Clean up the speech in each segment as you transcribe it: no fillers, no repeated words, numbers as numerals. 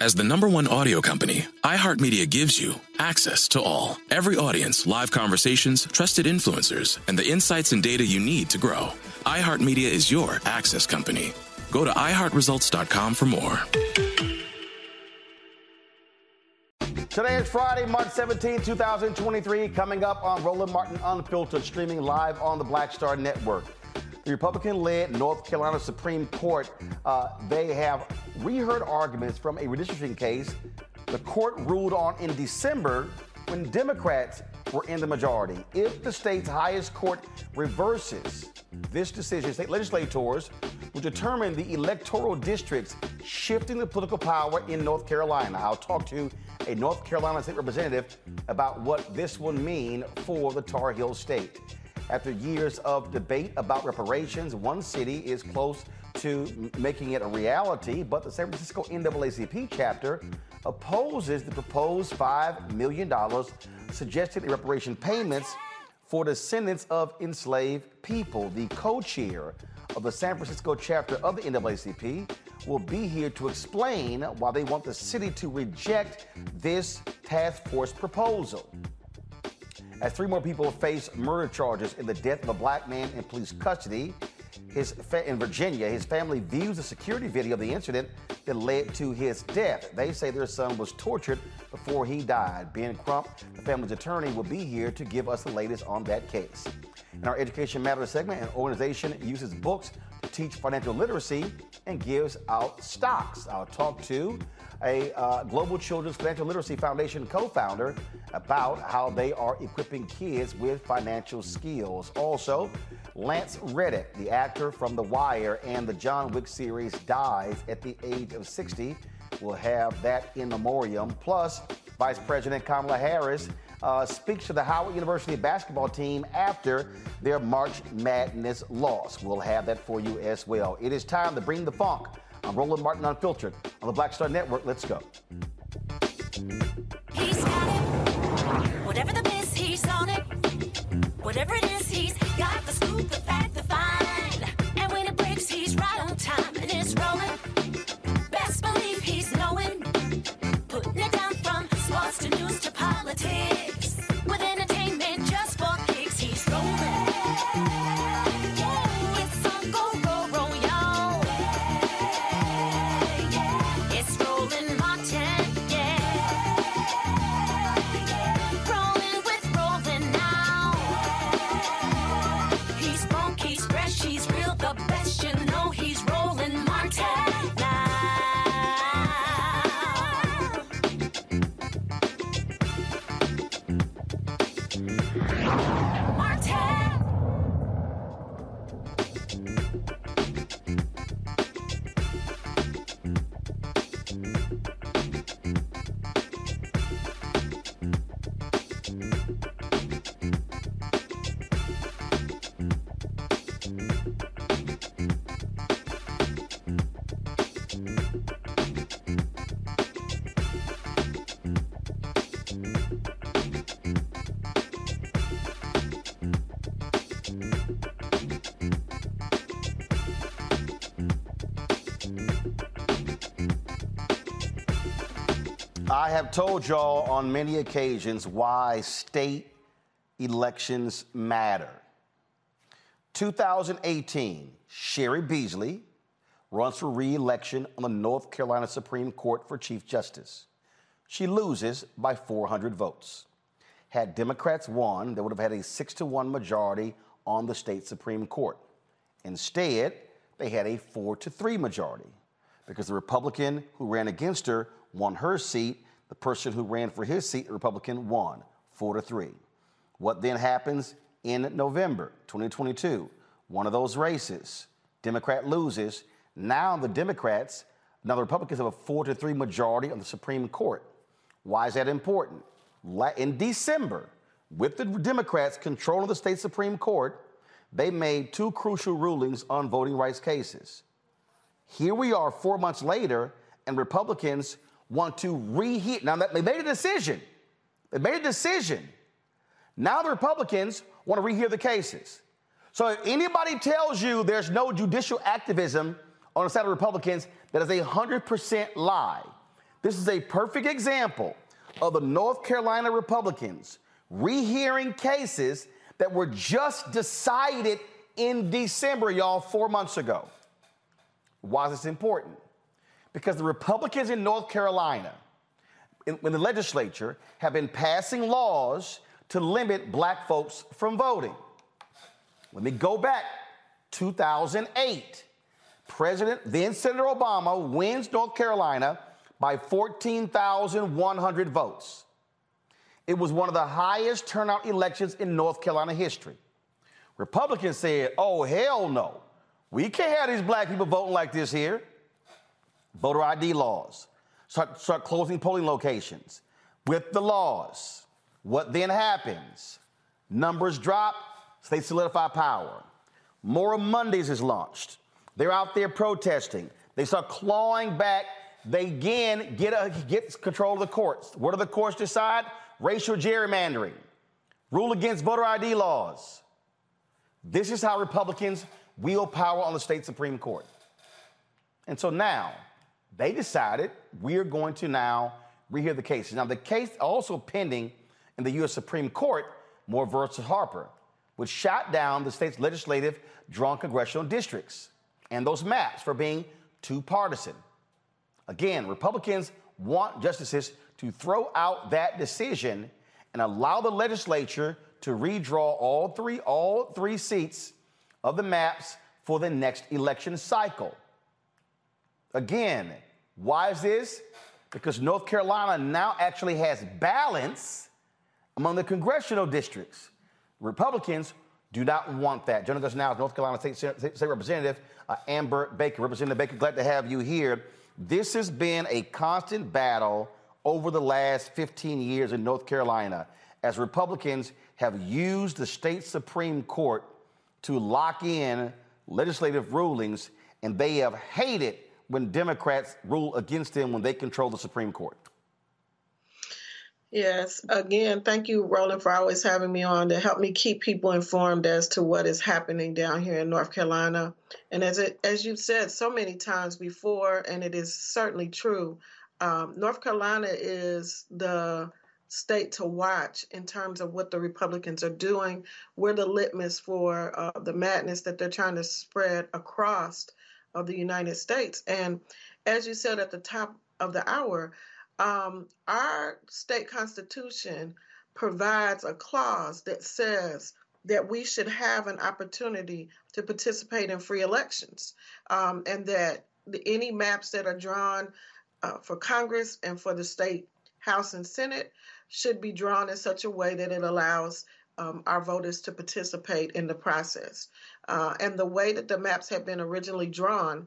As the #1 audio company, iHeartMedia gives you access to all. Every audience, live conversations, trusted influencers, and the insights and data you need to grow. iHeartMedia is your access company. Go to iHeartResults.com for more. Today is Friday, March 17, 2023. Coming up on Roland Martin Unfiltered, streaming live on the Black Star Network. The Republican-led North Carolina Supreme Court, they have reheard arguments from a redistricting case the court ruled on in December when Democrats were in the majority. If the state's highest court reverses this decision, state legislators will determine the electoral districts, shifting the political power in North Carolina. I'll talk to a North Carolina state representative about what this will mean for the Tar Heel state. After years of debate about reparations, one city is close to making it a reality, but the San Francisco NAACP chapter opposes the proposed $5 million suggested in reparation payments for descendants of enslaved people. The co-chair of the San Francisco chapter of the NAACP will be here to explain why they want the city to reject this task force proposal. As three more people face murder charges in the death of a black man in police custody in Virginia, his family views a security video of the incident that led to his death. They say their son was tortured before he died. Ben Crump, the family's attorney, will be here to give us the latest on that case. In our Education Matters segment, an organization uses books to teach financial literacy and gives out stocks. I'll talk to a Global Children's Financial Literacy Foundation co-founder about how they are equipping kids with financial skills. Also, Lance Reddick, the actor from The Wire and the John Wick series, dies at the age of 60. We'll have that in memoriam. Plus, Vice President Kamala Harris speaks to the Howard University basketball team after their March Madness loss. We'll have that for you as well. It is time to bring the funk. I'm Roland Martin Unfiltered on the Black Star Network. Let's go. He's got it. Whatever the miss, he's on it. Whatever it is, he's got the scoop, the fact, the find. And when it breaks, he's right on time and it's rolling. Best believe he's knowing. Putting it down from sports to news to politics. With entertainment just for kicks, he's rolling. I have told y'all on many occasions why state elections matter. 2018, Sherry Beasley runs for re-election on the North Carolina Supreme Court for Chief Justice. She loses by 400 votes. Had Democrats won, they would have had a 6-1 majority on the state Supreme Court. Instead, they had a 4-3 majority because the Republican who ran against her won her seat. The person who ran for his seat, the Republican, won 4-3. What then happens in November 2022? One of those races, Democrat loses. Now the Republicans have a 4-3 majority on the Supreme Court. Why is that important? In December, with the Democrats controlling the state Supreme Court, they made two crucial rulings on voting rights cases. Here we are 4 months later, and Republicans want to reheat. Now, they made a decision. They made a decision. Now the Republicans want to rehear the cases. So if anybody tells you there's no judicial activism on the side of Republicans, that is a 100% lie. This is a perfect example of the North Carolina Republicans rehearing cases that were just decided in December, y'all, 4 months ago. Why is this important? Because the Republicans in North Carolina, in the legislature, have been passing laws to limit black folks from voting. Let me go back, 2008. Then Senator Obama wins North Carolina by 14,100 votes. It was one of the highest turnout elections in North Carolina history. Republicans said, oh, hell no. We can't have these black people voting like this here. Voter ID laws. Start closing polling locations. With the laws, what then happens? Numbers drop, states solidify power. Moral Mondays is launched. They're out there protesting. They start clawing back. They again get control of the courts. What do the courts decide? Racial gerrymandering. Rule against voter ID laws. This is how Republicans wield power on the state Supreme Court. And so now they decided we're going to now rehear the cases. Now, the case also pending in the U.S. Supreme Court, Moore versus Harper, which shot down the state's legislative drawn congressional districts and those maps for being too partisan. Again, Republicans want justices to throw out that decision and allow the legislature to redraw all three seats of the maps for the next election cycle. Again, why is this? Because North Carolina now actually has balance among the congressional districts. Republicans do not want that. Joining us now is North Carolina State Representative Amber Baker. Representative Baker, glad to have you here. This has been a constant battle over the last 15 years in North Carolina as Republicans have used the state Supreme Court to lock in legislative rulings, and they have hated when Democrats rule against them when they control the Supreme Court. Yes. Again, thank you, Roland, for always having me on to help me keep people informed as to what is happening down here in North Carolina. And as you've said so many times before, and it is certainly true, North Carolina is the state to watch in terms of what the Republicans are doing. We're the litmus for the madness that they're trying to spread across the United States. And as you said at the top of the hour, our state constitution provides a clause that says that we should have an opportunity to participate in free elections, and that any maps that are drawn for Congress and for the state House and Senate should be drawn in such a way that it allows our voters to participate in the process. And the way that the maps had been originally drawn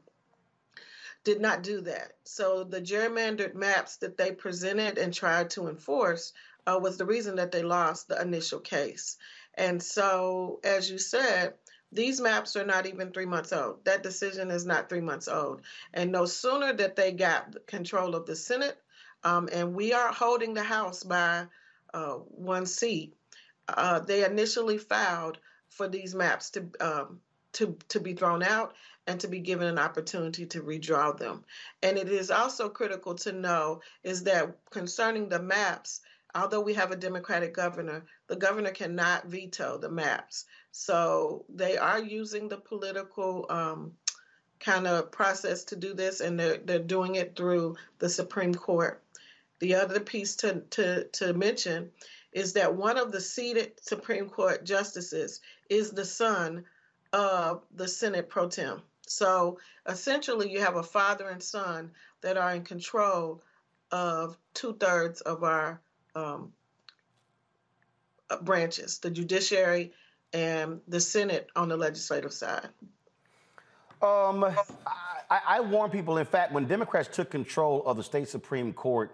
did not do that. So the gerrymandered maps that they presented and tried to enforce was the reason that they lost the initial case. And so, as you said, these maps are not even 3 months old. That decision is not 3 months old. And no sooner that they got control of the Senate, and we are holding the House by one seat, they initially filed for these maps to be thrown out and to be given an opportunity to redraw them. And it is also critical to know is that concerning the maps, although we have a Democratic governor, the governor cannot veto the maps. So they are using the political kind of process to do this, and they're doing it through the Supreme Court. The other piece to mention is that one of the seated Supreme Court justices is the son of the Senate pro tem. So essentially you have a father and son that are in control of 2/3 of our branches, the judiciary and the Senate on the legislative side. I warn people, in fact, when Democrats took control of the state Supreme Court,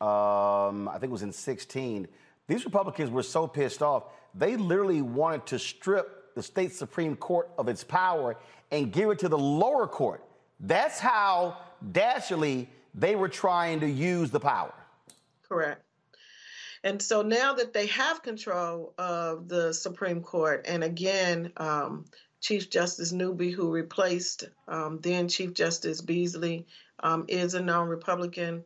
I think it was in 2016, these Republicans were so pissed off, they literally wanted to strip the state Supreme Court of its power and give it to the lower court. That's how dastardly they were trying to use the power. Correct. And so now that they have control of the Supreme Court, and again, Chief Justice Newby, who replaced then Chief Justice Beasley, is a non-Republican.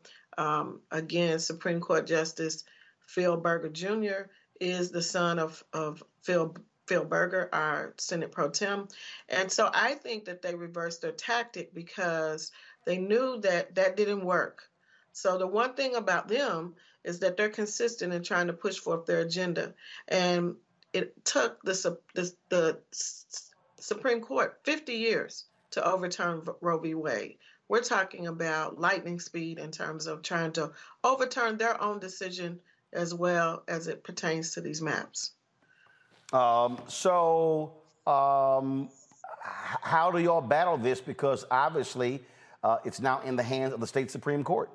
Again, Supreme Court Justice Phil Berger Jr. is the son of Phil Berger, our Senate pro tem. And so I think that they reversed their tactic because they knew that that didn't work. So the one thing about them is that they're consistent in trying to push forth their agenda. And it took the Supreme Court 50 years to overturn Roe v. Wade. We're talking about lightning speed in terms of trying to overturn their own decision as well as it pertains to these maps. How do y'all battle this? Because obviously it's now in the hands of the state Supreme Court.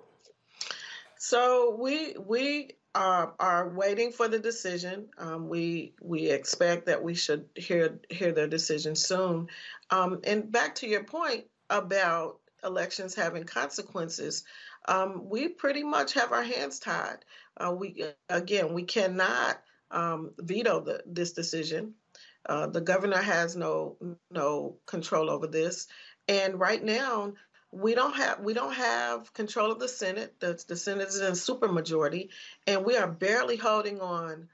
So we are waiting for the decision. We expect that we should hear their decision soon. And back to your point about elections having consequences, we pretty much have our hands tied. We cannot veto this decision. The governor has no control over this, and right now we don't have control of the Senate. The Senate is in supermajority, and we are barely holding on.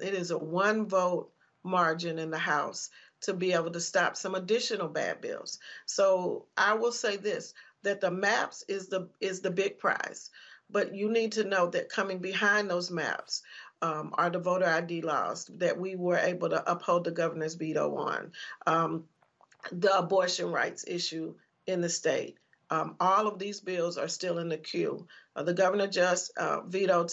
It is a one-vote margin in the House to be able to stop some additional bad bills. So I will say this, that the maps is the big prize. But you need to know that coming behind those maps are the voter ID laws that we were able to uphold the governor's veto on, the abortion rights issue in the state. All of these bills are still in the queue. The governor just vetoed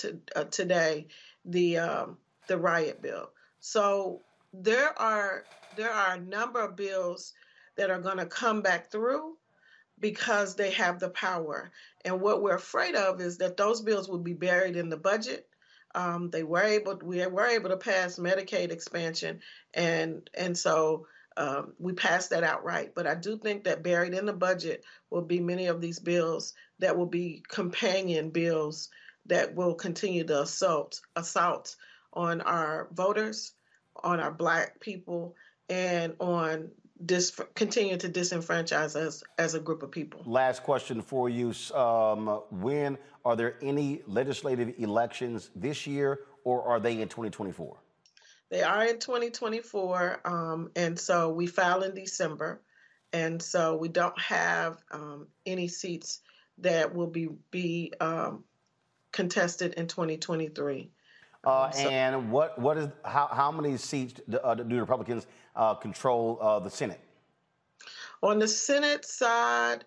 today the riot bill. So there are a number of bills that are going to come back through because they have the power. And what we're afraid of is that those bills will be buried in the budget. We were able to pass Medicaid expansion, and so we passed that outright. But I do think that buried in the budget will be many of these bills that will be companion bills that will continue the assault on our voters, on our Black people, and on continue to disenfranchise us as a group of people. Last question for you. When are there any legislative elections this year, or are they in 2024? They are in 2024, and so we file in December, and so we don't have any seats that will be contested in 2023. And how many seats do Republicans control the Senate? On the Senate side,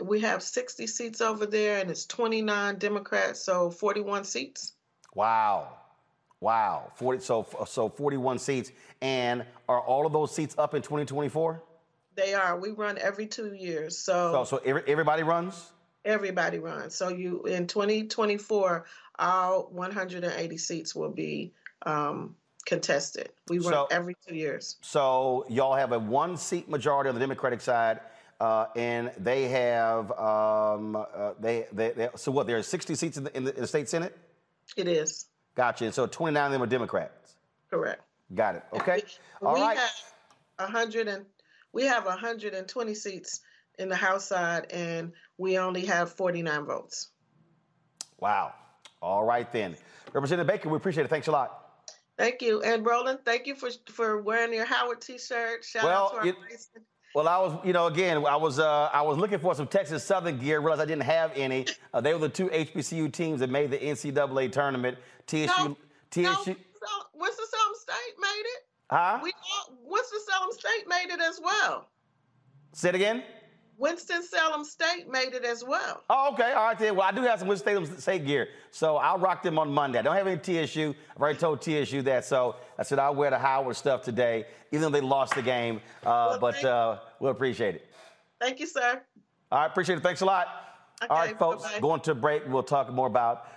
we have 60 seats over there, and it's 29 Democrats, so 41 seats. Wow. 41 seats. And are all of those seats up in 2024? They are. We run every 2 years. So everybody runs? Everybody runs. So in 2024, all 180 seats will be contested. We run every 2 years. So y'all have a one-seat majority on the Democratic side, and they have so what? There are 60 seats in the state Senate. It is. Gotcha. And so 29 of them are Democrats. Correct. Got it. Okay. All right. We have 120 seats in the House side, and we only have 49 votes. Wow. All right, then. Representative Baker, we appreciate it. Thanks a lot. Thank you. And Roland, thank you for wearing your Howard T-shirt. Shout out to our Well, I was, I was looking for some Texas Southern gear. Realized I didn't have any. They were the two HBCU teams that made the NCAA tournament. TSU. Winston-Salem State made it. Huh? Winston-Salem State made it as well. Say it again. Winston-Salem State made it as well. Oh, okay. All right, then. Well, I do have some Winston-Salem State gear, so I'll rock them on Monday. I don't have any TSU. I've already told TSU that, so I said I'll wear the Howard stuff today, even though they lost the game, but we'll appreciate it. Thank you, sir. All right, appreciate it. Thanks a lot. Okay, all right, folks, bye-bye. Going to break. We'll talk more about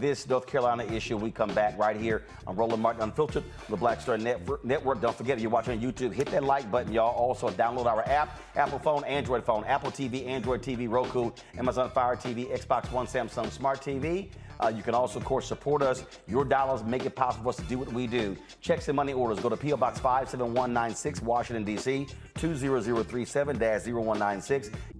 this North Carolina issue. We come back right here on Roland Martin Unfiltered, the Black Star Network. Don't forget, if you're watching on YouTube, hit that like button, y'all. Also, download our app, Apple phone, Apple TV, Android TV, Roku, Amazon Fire TV, Xbox One, Samsung Smart TV. You can also, of course, support us. Your dollars make it possible for us to do what we do. Checks and money orders. Go to P.O. Box 57196, Washington, D.C., 20037-0196.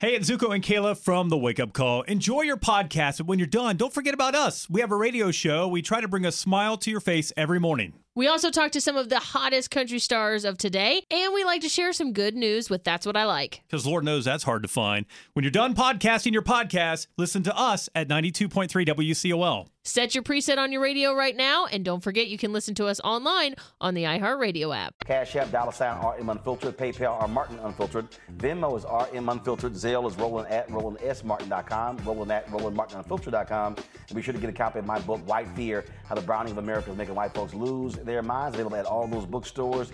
Hey, it's Zuko and Kayla from The Wake Up Call. Enjoy your podcast, but when you're done, don't forget about us. We have a radio show. We try to bring a smile to your face every morning. We also talk to some of the hottest country stars of today, and we like to share some good news with That's What I Like. Because Lord knows that's hard to find. When you're done podcasting your podcast, listen to us at 92.3 WCOL. Set your preset on your radio right now, and don't forget you can listen to us online on the iHeartRadio app. Cash App, $ RM Unfiltered, PayPal are Martin Unfiltered, Venmo is RM Unfiltered, Zelle is Roland at RolandSMartin.com, Roland at RolandMartinUnfiltered.com, and be sure to get a copy of my book, White Fear, How the Browning of America is Making White Folks Lose Their Minds, available at all those bookstores,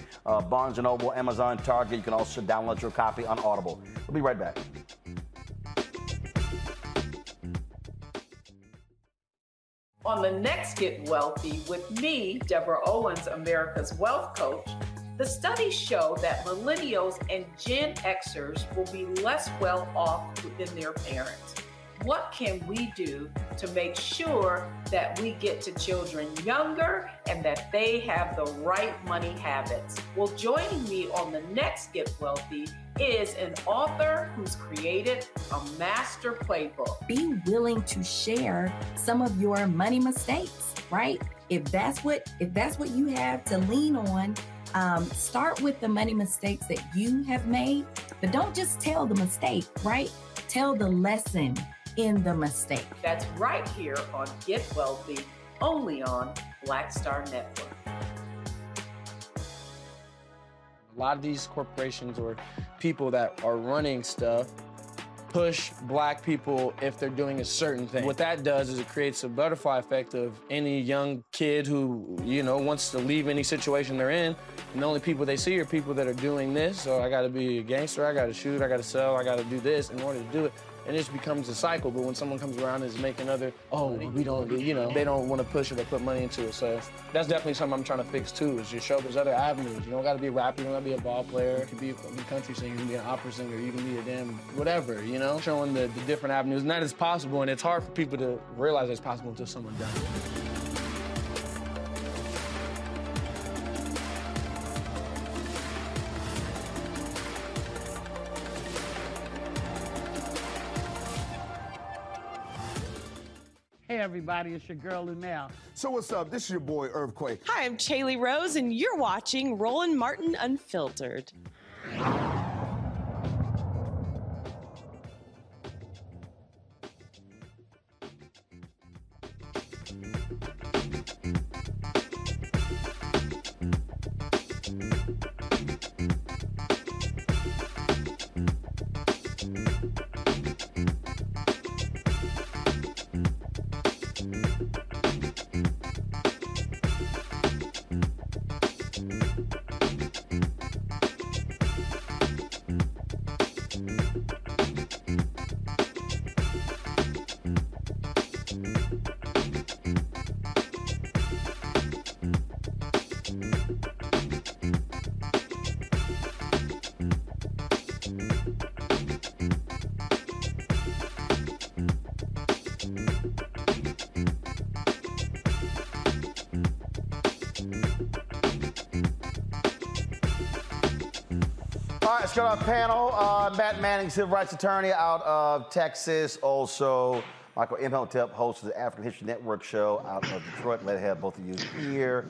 Barnes & Noble, Amazon, Target. You can also download your copy on Audible. We'll be right back. On the next Get Wealthy with me, Deborah Owens, America's Wealth Coach, the studies show that millennials and Gen Xers will be less well off than their parents. What can we do to make sure that we get to children younger and that they have the right money habits? Well, joining me on the next Get Wealthy is an author who's created a master playbook. Be willing to share some of your money mistakes, right? If that's what you have to lean on, start with the money mistakes that you have made, but don't just tell the mistake, right? Tell the lesson in the mistake. That's right here on Get Wealthy, only on Black Star Network. A lot of these corporations or people that are running stuff push black people if they're doing a certain thing. What that does is it creates a butterfly effect of any young kid who, wants to leave any situation they're in, and the only people they see are people that are doing this. So I gotta be a gangster, I gotta shoot, I gotta sell, I gotta do this in order to do it. And it just becomes a cycle. But when someone comes around and is making other, they don't want to push it or put money into it. So that's definitely something I'm trying to fix too, is just show there's other avenues. You don't got to be a rapper, you don't got to be a ball player. You could be a country singer, you can be an opera singer, you can be a damn whatever, Showing the different avenues. And that is possible, and it's hard for people to realize it's possible until someone does it. Everybody, it's your girl Lunel. So what's up? This is your boy Earthquake. Hi, I'm Chaley Rose, and you're watching Roland Martin Unfiltered. Let's go to our panel. Matt Manning, civil rights attorney out of Texas. Also, Michael Imhotep, host of the African History Network show out of Detroit. Glad to have both of you here.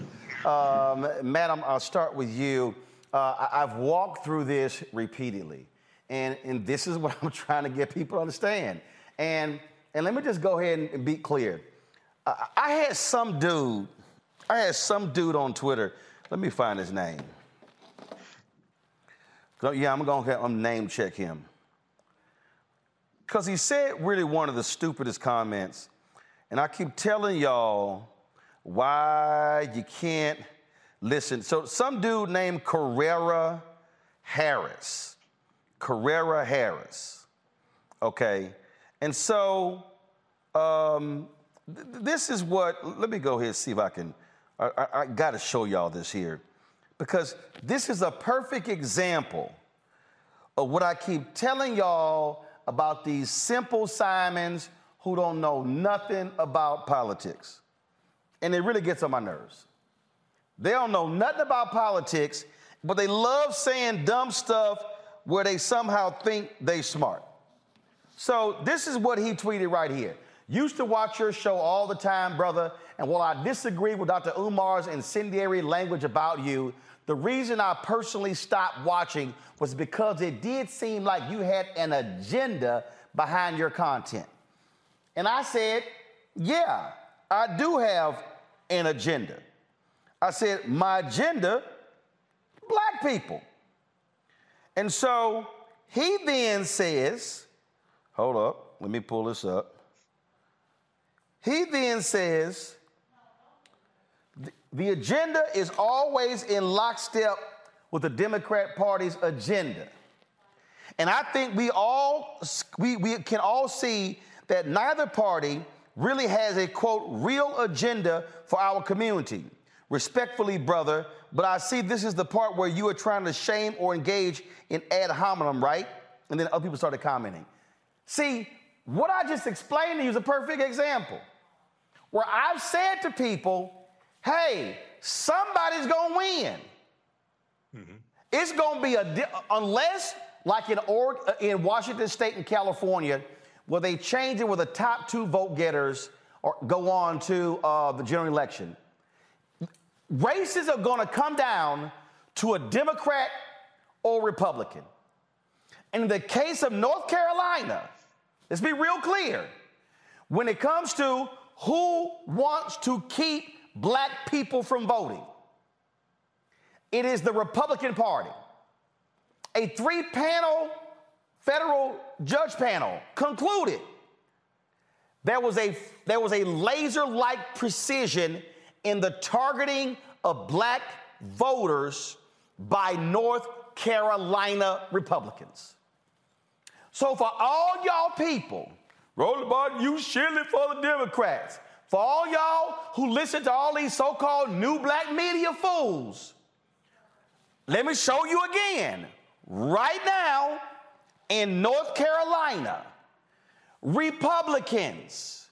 Madam, I'll start with you. I've walked through this repeatedly, and this is what I'm trying to get people to understand. And let me just go ahead and be clear. I had some dude on Twitter. Let me find his name. So, yeah, I'm going to name check him. Because he said really one of the stupidest comments. And I keep telling y'all why you can't listen. So some dude named Carrera Harris. Okay. And so this is what, let me go here and see if I can, I got to show y'all this here. Because this is a perfect example of what I keep telling y'all about these simple Simons who don't know nothing about politics. And it really gets on my nerves. They don't know nothing about politics, but they love saying dumb stuff where they somehow think they smart. So this is what he tweeted right here. Used to watch your show all the time, brother, and while I disagree with Dr. Umar's incendiary language about you, the reason I personally stopped watching was because it did seem like you had an agenda behind your content. And I said, yeah, I do have an agenda. I said, my agenda, black people. And so he then says, hold up, let me pull this up. He then says, the agenda is always in lockstep with the Democrat Party's agenda. And I think we can all see that neither party really has a, quote, real agenda for our community. Respectfully, brother, but I see this is the part where you are trying to shame or engage in ad hominem, right? And then other people started commenting. See, what I just explained to you is a perfect example where I've said to people, hey, somebody's going to win. Mm-hmm. It's going to be, unless, like in Washington State and California, where they change it where the top two vote getters or go on to the general election. Races are going to come down to a Democrat or Republican. In the case of North Carolina, let's be real clear, when it comes to who wants to keep black people from voting, it is the Republican Party. A three-panel federal judge panel concluded there was a laser-like precision in the targeting of black voters by North Carolina Republicans. So for all y'all people, Roland Martin, you shilling for the Democrats, for all y'all who listen to all these so-called new black media fools, let me show you again. Right now, in North Carolina, Republicans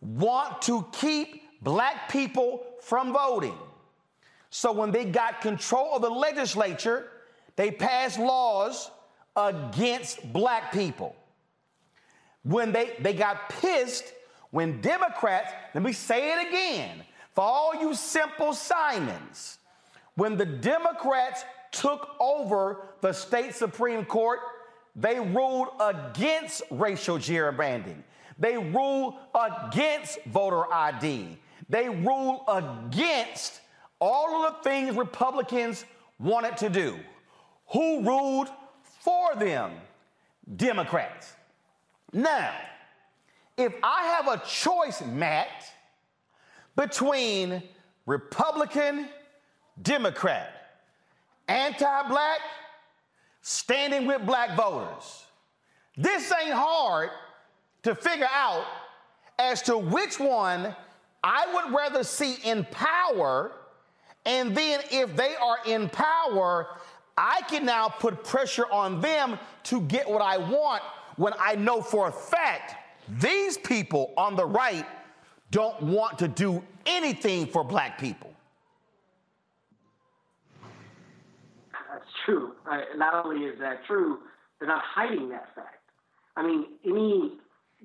want to keep black people from voting. So when they got control of the legislature, they passed laws against black people. When they got pissed when Democrats, let me say it again, for all you simple Simons, when the Democrats took over the state Supreme Court, they ruled against racial gerrymandering. They ruled against voter ID. They ruled against all of the things Republicans wanted to do. Who ruled for them? Democrats. Now, if I have a choice, Matt, between Republican, Democrat, anti-black, standing with black voters, this ain't hard to figure out as to which one I would rather see in power, and then if they are in power, I can now put pressure on them to get what I want when I know for a fact these people on the right don't want to do anything for black people. That's true. Not only is that true, they're not hiding that fact. I mean, any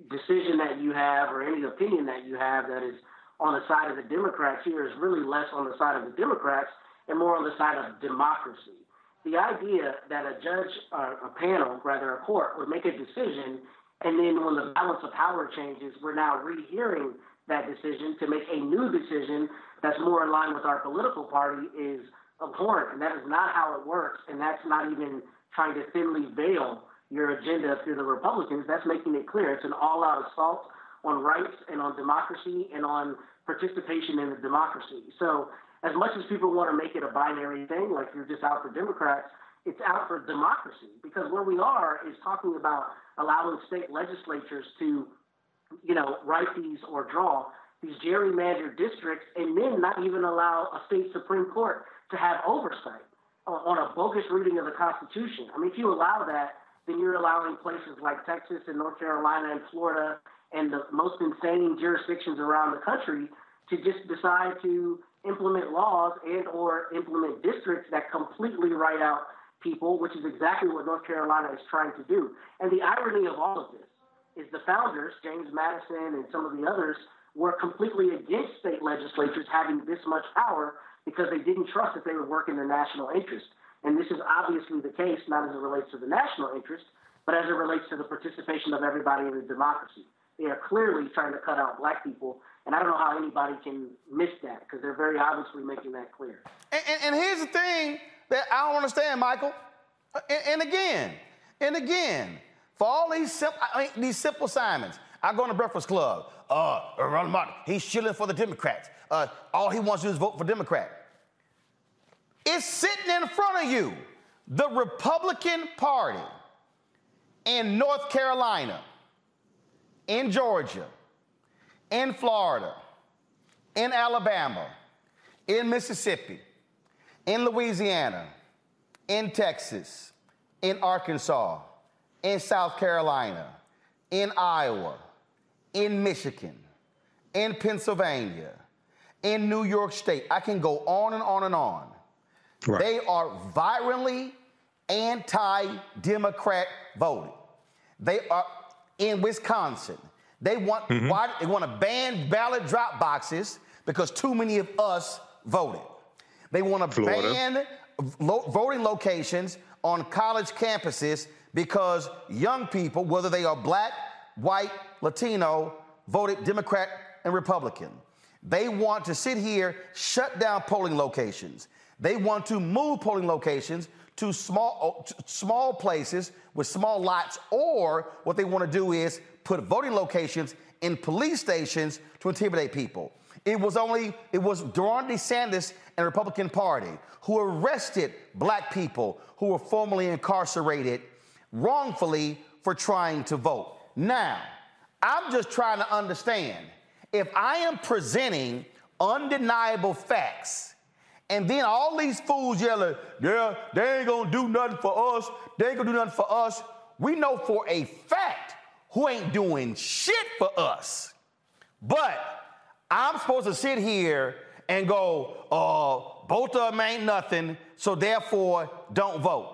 decision that you have or any opinion that you have that is on the side of the Democrats here is really less on the side of the Democrats and more on the side of democracy. The idea that a judge or a panel, rather a court, would make a decision, and then when the balance of power changes, we're now rehearing that decision to make a new decision that's more in line with our political party is abhorrent. And that is not how it works. And that's not even trying to thinly veil your agenda through the Republicans. That's making it clear. It's an all-out assault on rights and on democracy and on participation in the democracy. So as much as people want to make it a binary thing, like you're just out for Democrats, it's out for democracy, because where we are is talking about allowing state legislatures to, you know, write these or draw these gerrymandered districts and then not even allow a state Supreme Court to have oversight on a bogus reading of the Constitution. I mean, if you allow that, then you're allowing places like Texas and North Carolina and Florida and the most insane jurisdictions around the country to just decide to implement laws and or implement districts that completely write out people, which is exactly what North Carolina is trying to do. And the irony of all of this is the founders, James Madison and some of the others, were completely against state legislatures having this much power because they didn't trust that they would work in their national interest. And this is obviously the case, not as it relates to the national interest, but as it relates to the participation of everybody in the democracy. They are clearly trying to cut out black people, and I don't know how anybody can miss that, because they're very obviously making that clear. And here's the thing that I don't understand, Michael. And again, for all these simple assignments, I go in the Breakfast Club. Roland Martin, he's shilling for the Democrats. All he wants to do is vote for Democrat. It's sitting in front of you. The Republican Party in North Carolina, in Georgia, in Florida, in Alabama, in Mississippi, in Louisiana, in Texas, in Arkansas, in South Carolina, in Iowa, in Michigan, in Pennsylvania, in New York State. I can go on and on and on. Right. They are virulently anti-Democrat voting. They are in Wisconsin. They want they want to ban ballot drop boxes because too many of us voted. They want to ban voting locations on college campuses because young people, whether they are black, white, Latino, voted Democrat and Republican. They want to sit here, shut down polling locations. They want to move polling locations to small places with small lots, or what they want to do is put voting locations in police stations to intimidate people. It was Ron DeSantis and the Republican Party who arrested black people who were formerly incarcerated wrongfully for trying to vote. Now, I'm just trying to understand, if I am presenting undeniable facts, and then all these fools yelling, yeah, they ain't gonna do nothing for us, they ain't gonna do nothing for us. We know for a fact who ain't doing shit for us. But I'm supposed to sit here and go, both of them ain't nothing, so therefore don't vote.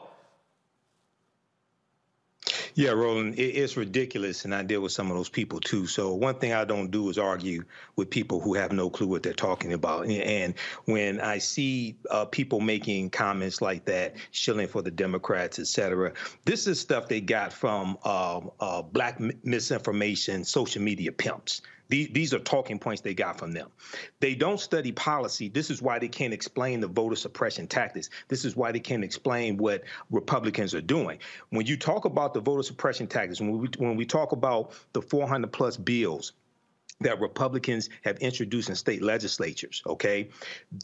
Yeah, Roland, it's ridiculous, and I deal with some of those people, too. So one thing I don't do is argue with people who have no clue what they're talking about. And when I see people making comments like that, shilling for the Democrats, et cetera, this is stuff they got from black misinformation, social media pimps. These are talking points they got from them. They don't study policy. This is why they can't explain the voter suppression tactics. This is why they can't explain what Republicans are doing. When you talk about the voter suppression tactics, when we talk about the 400-plus bills that Republicans have introduced in state legislatures, okay,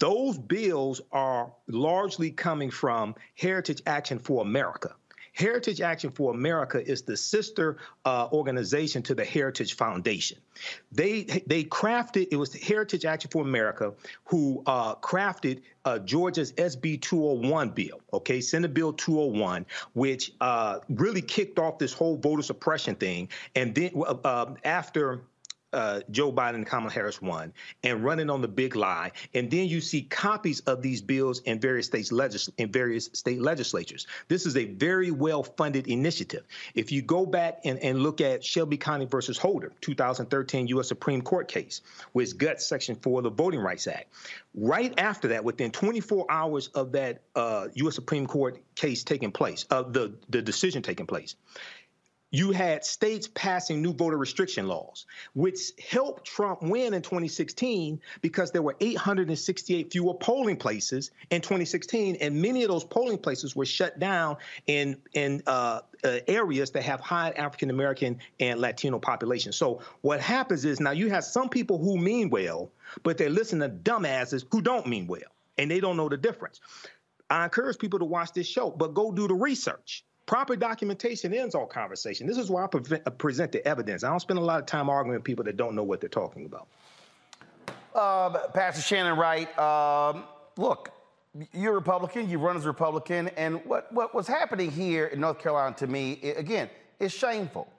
those bills are largely coming from Heritage Action for America. Heritage Action for America is the sister organization to the Heritage Foundation. They crafted, it was the Heritage Action for America who crafted Georgia's SB 201 bill, okay, Senate Bill 201, which really kicked off this whole voter suppression thing. And then after Joe Biden and Kamala Harris won, and running on the big lie. And then you see copies of these bills in various state legislatures. This is a very well-funded initiative. If you go back and look at Shelby County versus Holder, 2013 U.S. Supreme Court case, which guts Section 4 of the Voting Rights Act. Right after that, within 24 hours of that U.S. Supreme Court case taking place, of the decision taking place, you had states passing new voter restriction laws, which helped Trump win in 2016 because there were 868 fewer polling places in 2016, and many of those polling places were shut down in areas that have high African American and Latino populations. So what happens is now you have some people who mean well, but they listen to dumbasses who don't mean well, and they don't know the difference. I encourage people to watch this show, but go do the research. Proper documentation ends all conversation. This is why I present the evidence. I don't spend a lot of time arguing with people that don't know what they're talking about. Pastor Shannon Wright, look, you're a Republican, you run as a Republican, and what was happening here in North Carolina to me, again, is shameful.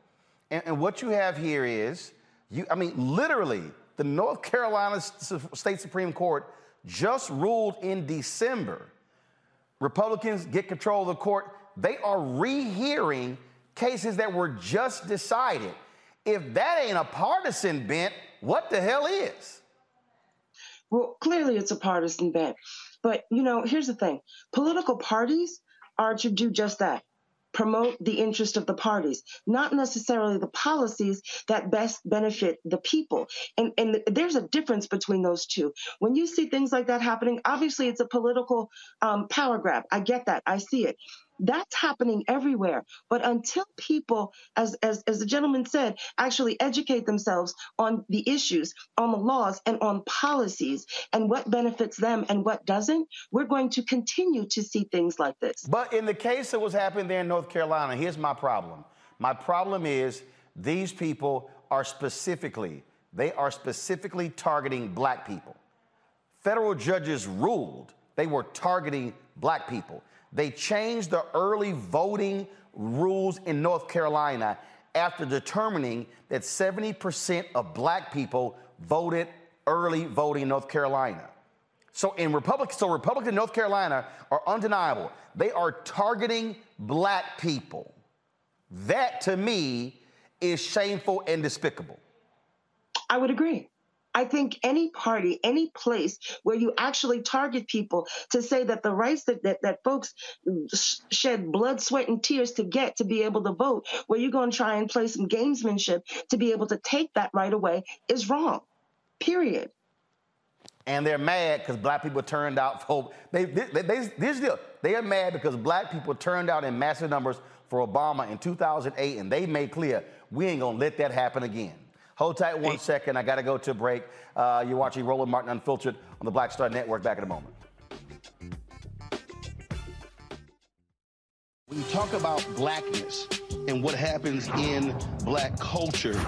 And what you have here is, literally, the North Carolina State Supreme Court just ruled in December, Republicans get control of the court. They are rehearing cases that were just decided. If that ain't a partisan bent, what the hell is? Well, clearly it's a partisan bent. But, here's the thing. Political parties are to do just that, promote the interest of the parties, not necessarily the policies that best benefit the people. And there's a difference between those two. When you see things like that happening, obviously it's a political power grab. I get that. I see it. That's happening everywhere. But until people, as the gentleman said, actually educate themselves on the issues, on the laws, and on policies, and what benefits them and what doesn't, we're going to continue to see things like this. But in the case that was happening there in North Carolina, here's my problem. My problem is these people are specifically targeting black people. Federal judges ruled they were targeting black people. They changed the early voting rules in North Carolina after determining that 70% of black people voted early voting in North Carolina. So Republicans in North Carolina are undeniable. They are targeting black people. That, to me, is shameful and despicable. I would agree. I think any party, any place where you actually target people to say that the rights that folks shed blood, sweat, and tears to get to be able to vote, where you're going to try and play some gamesmanship to be able to take that right away is wrong, period. And they're mad because black people turned out for they are mad because black people turned out in massive numbers for Obama in 2008, and they made clear we ain't going to let that happen again. Hold tight 1 second. I got to go to a break. You're watching Roland Martin Unfiltered on the Black Star Network. Back in a moment. When you talk about blackness and what happens in black culture,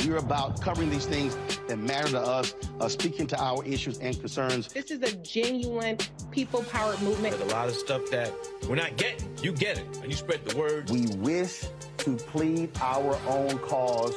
we're about covering these things that matter to us, speaking to our issues and concerns. This is a genuine people-powered movement. There's a lot of stuff that we're not getting. You get it, and you spread the word. We wish to plead our own cause.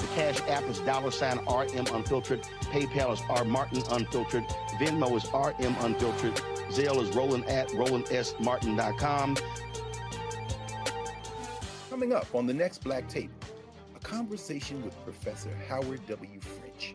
The cash app is $RM Unfiltered. PayPal is R Martin Unfiltered. Venmo is RM Unfiltered. Zelle is Roland@RolandSMartin.com. Coming up on the next Black Tape, a conversation with Professor Howard W. French.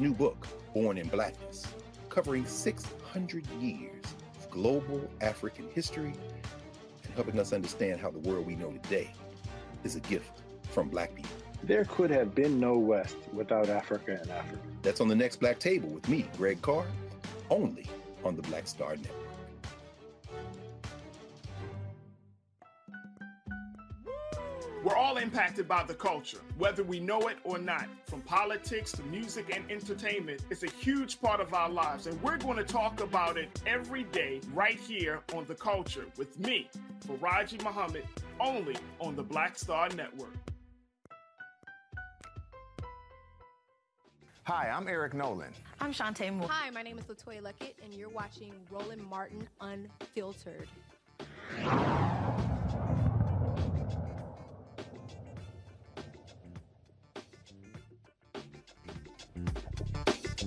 New book, Born in Blackness, covering 600 years of global African history and helping us understand how the world we know today is a gift from Black people. There could have been no West without Africa and Africa. That's on the next Black Table with me, Greg Carr, only on the Black Star Network. We're all impacted by the culture, whether we know it or not. From politics to music and entertainment, it's a huge part of our lives, and we're going to talk about it every day right here on The Culture with me, Faraji Muhammad, only on the Black Star Network. Hi, I'm Eric Nolan. I'm Shantae Moore. Hi, my name is Latoya Luckett, and you're watching Roland Martin Unfiltered.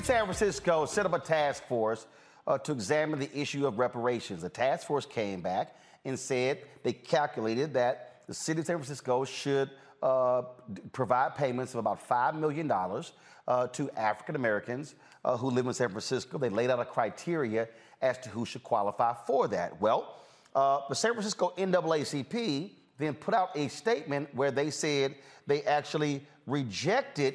San Francisco set up a task force to examine the issue of reparations. The task force came back and said they calculated that the city of San Francisco should provide payments of about $5 million to African Americans who live in San Francisco. They laid out a criteria as to who should qualify for that. Well, the San Francisco NAACP then put out a statement where they said they actually rejected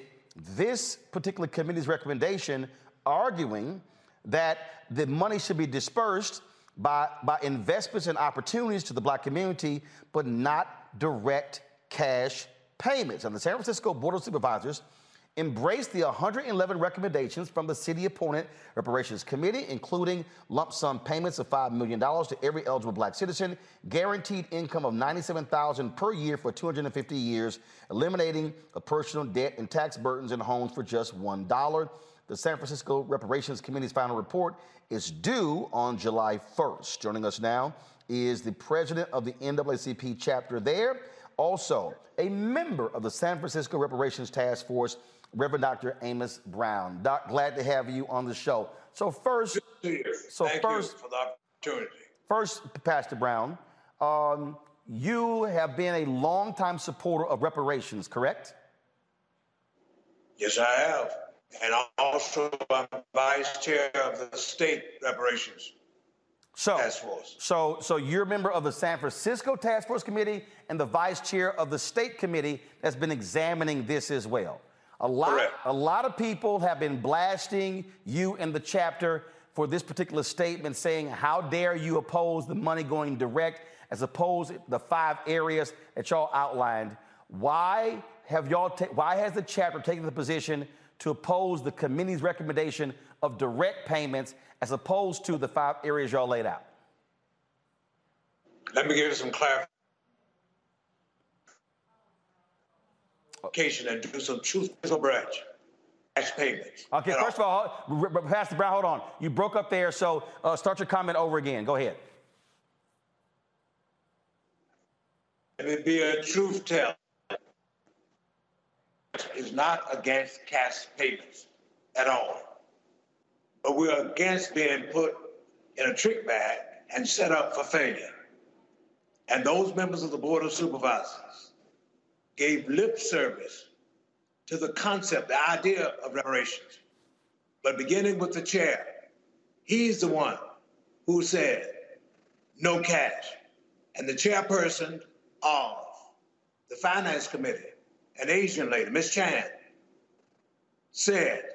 this particular committee's recommendation, arguing that the money should be dispersed by investments and opportunities to the Black community, but not direct cash payments. And the San Francisco Board of Supervisors embraced the 111 recommendations from the city opponent reparations committee, including lump sum payments of $5 million to every eligible Black citizen, guaranteed income of $97,000 per year for 250 years, eliminating the personal debt and tax burdens in homes for just $1. The San Francisco Reparations Committee's final report is due on July 1st. Joining us now is the president of the NAACP chapter there, also a member of the San Francisco Reparations Task Force, Reverend Dr. Amos Brown. Doc, glad to have you on the show. So first, for the opportunity. First, Pastor Brown, you have been a longtime supporter of reparations, correct? Yes, I have. And also, I'm vice chair of the State Reparations Task Force. So you're a member of the San Francisco Task Force Committee and the vice chair of the State Committee that's been examining this as well. A lot of people have been blasting you and the chapter for this particular statement, saying, how dare you oppose the money going direct as opposed to the five areas that y'all outlined. Why has the chapter taken the position to oppose the committee's recommendation of direct payments as opposed to the five areas y'all laid out? Let me give you some clarification and do some truthful branch tax payments. Okay, first of all, Pastor Brown, hold on. You broke up there, so start your comment over again. Go ahead. Let me be a truth teller. It's not against cash payments at all. but we're against being put in a trick bag and set up for failure. And those members of the Board of Supervisors gave lip service to the concept, the idea of reparations. But beginning with the chair, he's the one who said, no cash. And the chairperson of the Finance Committee, an Asian lady, Ms. Chan, said,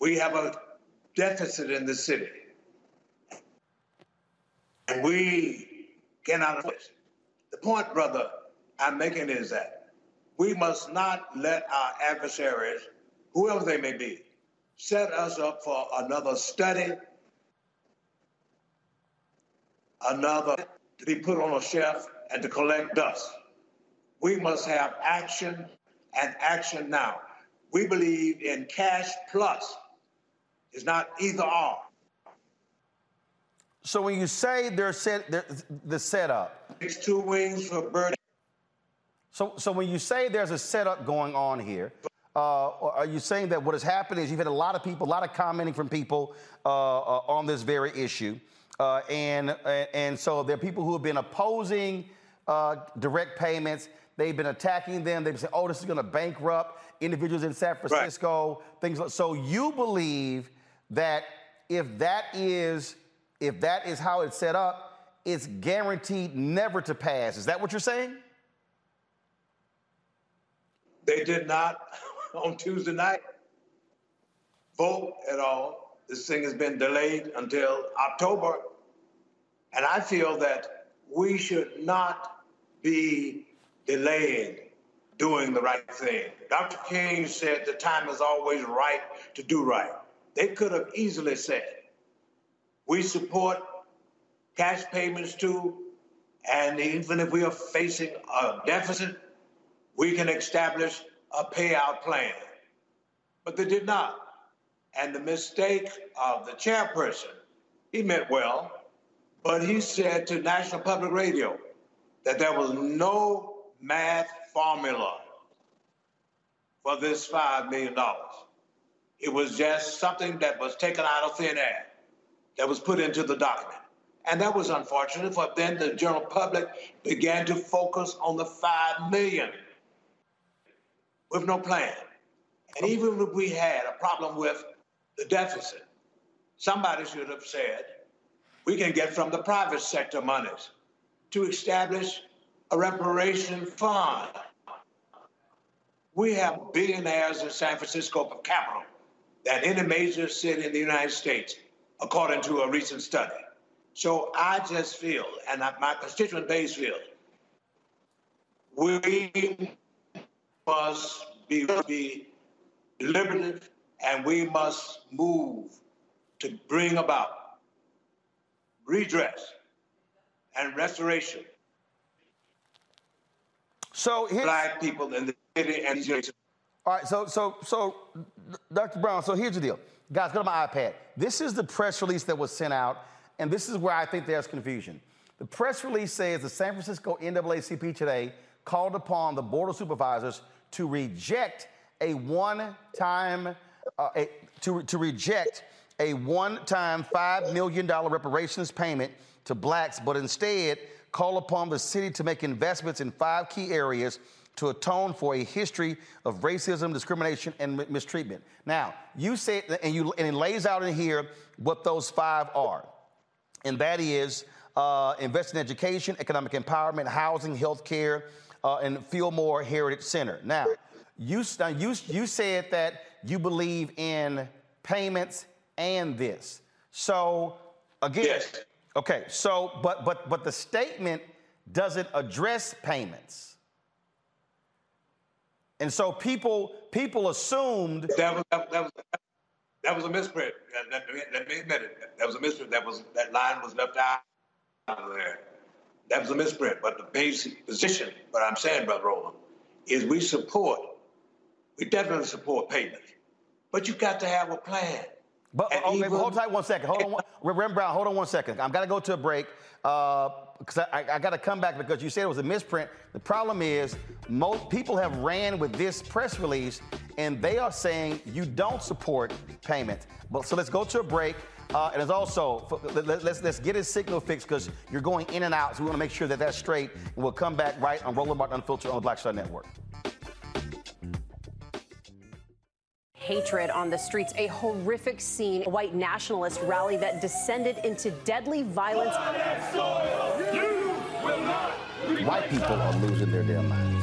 we have a deficit in the city, and we cannot afford it. The point, brother, I'm making is that we must not let our adversaries, whoever they may be, set us up for another study, another to be put on a shelf and to collect dust. We must have action, and action now. We believe in cash plus. It's not either or. So when you say the setup, it's two wings for bird. So when you say there's a setup going on here, are you saying that what has happened is you've had a lot of people, a lot of commenting from people on this very issue, and so there are people who have been opposing direct payments. They've been attacking them. They've said, oh, this is going to bankrupt individuals in San Francisco, right. Things like, so you believe that if that is how it's set up, it's guaranteed never to pass. Is that what you're saying? They did not on Tuesday night vote at all. This thing has been delayed until October. And I feel that we should not be delaying doing the right thing. Dr. King said the time is always right to do right. They could have easily said, we support cash payments too, and even if we are facing a deficit, we can establish a payout plan. But they did not. And the mistake of the chairperson, he meant well, but he said to National Public Radio that there was no math formula for this $5 million. It was just something that was taken out of thin air, that was put into the document. And that was unfortunate, for then the general public began to focus on the $5 million with no plan. And even if we had a problem with the deficit, somebody should have said, we can get from the private sector monies to establish a reparation fund. We have billionaires in San Francisco per capita than any major city in the United States, according to a recent study. So I just feel, and my constituent base feels, we must be deliberative, and we must move to bring about redress and restoration. So here's, Black people in the city and the all right, so Dr. Brown, so here's the deal. Guys, go to my iPad. This is the press release that was sent out, and this is where I think there's confusion. The press release says the San Francisco NAACP today called upon the Board of Supervisors to reject a one-time $5 million reparations payment to Blacks, but instead call upon the city to make investments in 5 key areas to atone for a history of racism, discrimination, and mistreatment. Now, you said, and it lays out in here what those 5 are, and that is invest in education, economic empowerment, housing, healthcare, and Fillmore Heritage Center. Now, you said that you believe in payments and this. So, again. Yes. Okay, so, but the statement doesn't address payments. And so people assumed... That was a misprint. Let me admit it. That was a misprint. That line was left out of there. That was a misprint. But the basic position, what I'm saying, Brother Roland, is we definitely support payments. But you've got to have a plan. But okay, hold tight one second. Hold on, Reverend Brown, hold on one second. I've got to go to a break because I got to come back because you said it was a misprint. The problem is most people have ran with this press release and they are saying you don't support payment. But so let's go to a break. And it's also, let's get his signal fixed because you're going in and out, so we want to make sure that that's straight. And we'll come back right on Roland Martin Unfiltered on the Black Star Network. Hatred on the streets, a horrific scene, a white nationalist rally that descended into deadly violence. You will not. White people are losing their damn minds.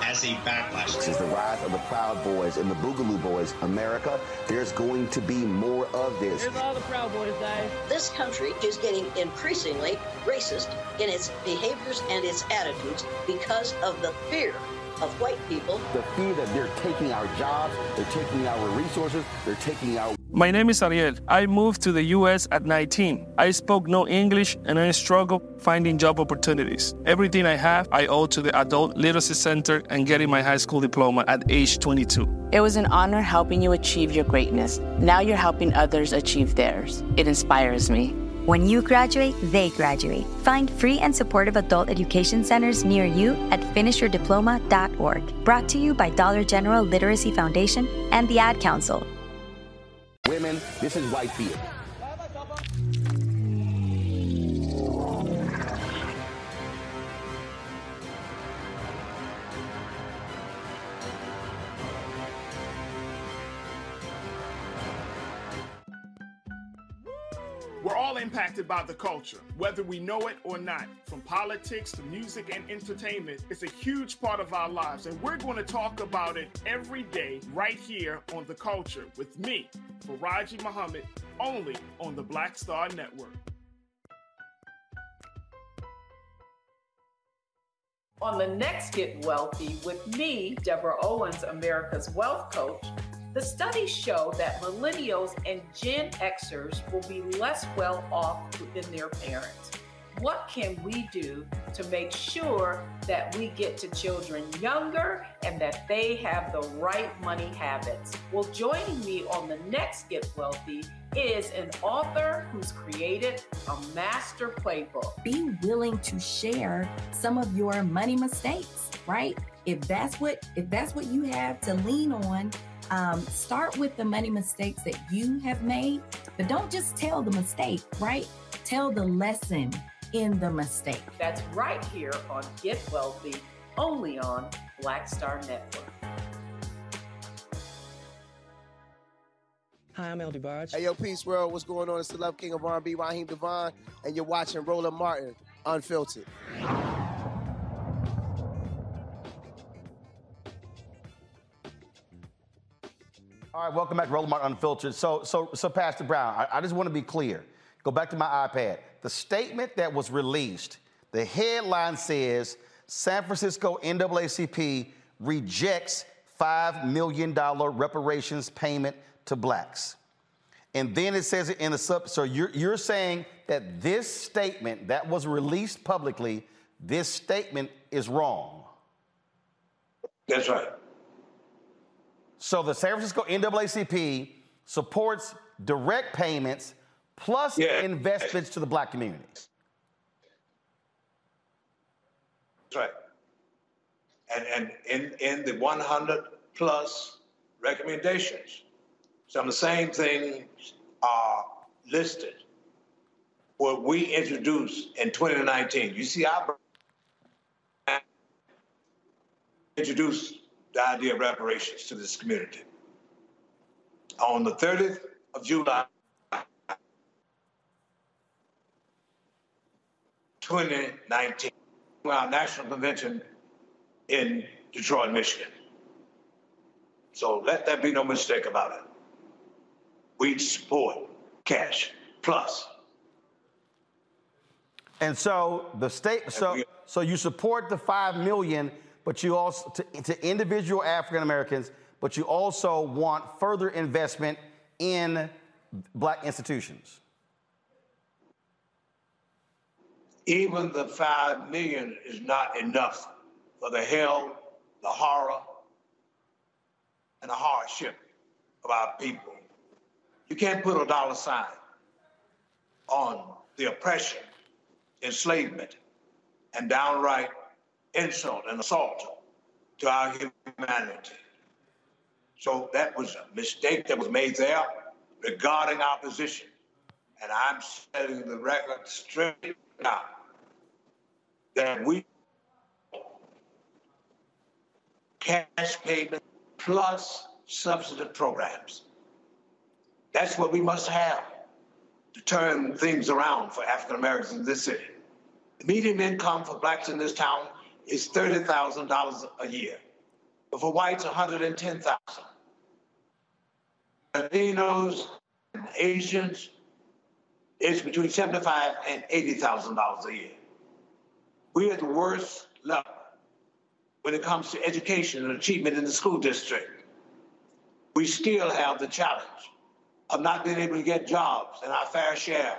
as a backlash. This is the rise of the Proud Boys and the Boogaloo Boys. America, there's going to be more of this. Here's all the Proud Boys, guys. This country is getting increasingly racist in its behaviors and its attitudes because of the fear of white people. The fear that they're taking our jobs, they're taking our resources, they're taking our... My name is Ariel. I moved to the U.S. at 19. I spoke no English and I struggled finding job opportunities. Everything I have, I owe to the Adult Literacy Center and getting my high school diploma at age 22. It was an honor helping you achieve your greatness. Now you're helping others achieve theirs. It inspires me. When you graduate, they graduate. Find free and supportive adult education centers near you at finishyourdiploma.org. Brought to you by Dollar General Literacy Foundation and the Ad Council. Women, this is white fear. We're all impacted by the culture, whether we know it or not. From politics to music and entertainment, it's a huge part of our lives, and we're going to talk about it every day right here on The Culture with me, Faraji Muhammad, only on the Black Star Network. On the next Get Wealthy with me, Deborah Owens, America's Wealth Coach, the studies show that millennials and Gen Xers will be less well off than their parents. What can we do to make sure that we get to children younger and that they have the right money habits? Well, joining me on the next Get Wealthy is an author who's created a master playbook. Be willing to share some of your money mistakes, right? If that's what you have to lean on, start with the money mistakes that you have made, but don't just tell the mistake, right? Tell the lesson in the mistake. That's right here on Get Wealthy, only on Black Star Network. Hi, I'm LD Barge. Hey, yo, Peace World. What's going on? It's the Love King of R&B, Raheem Devon, and you're watching Roland Martin Unfiltered. All right, welcome back to Roland Martin Unfiltered. So Pastor Brown, I just want to be clear. Go back to my iPad. The statement that was released, the headline says, San Francisco NAACP rejects $5 million reparations payment to blacks. And then it says it in the sub, so you're saying that this statement that was released publicly, this statement is wrong. That's right. So the San Francisco NAACP supports direct payments plus investments to the black community. That's right. And in the 100 plus recommendations, some of the same things are listed. What we introduced in 2019, you see, I introduced the idea of reparations to this community. On the 30th of July, 2019, our national convention in Detroit, Michigan. So let there be no mistake about it. We support cash plus. And so the state, so you support the $5 million, but you also, to individual African Americans, but you also want further investment in black institutions. Even the $5 million is not enough for the hell, the horror, and the hardship of our people. You can't put a dollar sign on the oppression, enslavement, and downright insult and assault to our humanity. So that was a mistake that was made there regarding our position. And I'm setting the record straight now that we cash payment plus substantive programs. That's what we must have to turn things around for African Americans in this city. The median income for blacks in this town is $30,000 a year. But for whites, $110,000. Latinos and Asians, it's between $75,000 and $80,000 a year. We're at the worst level when it comes to education and achievement in the school district. We still have the challenge of not being able to get jobs and our fair share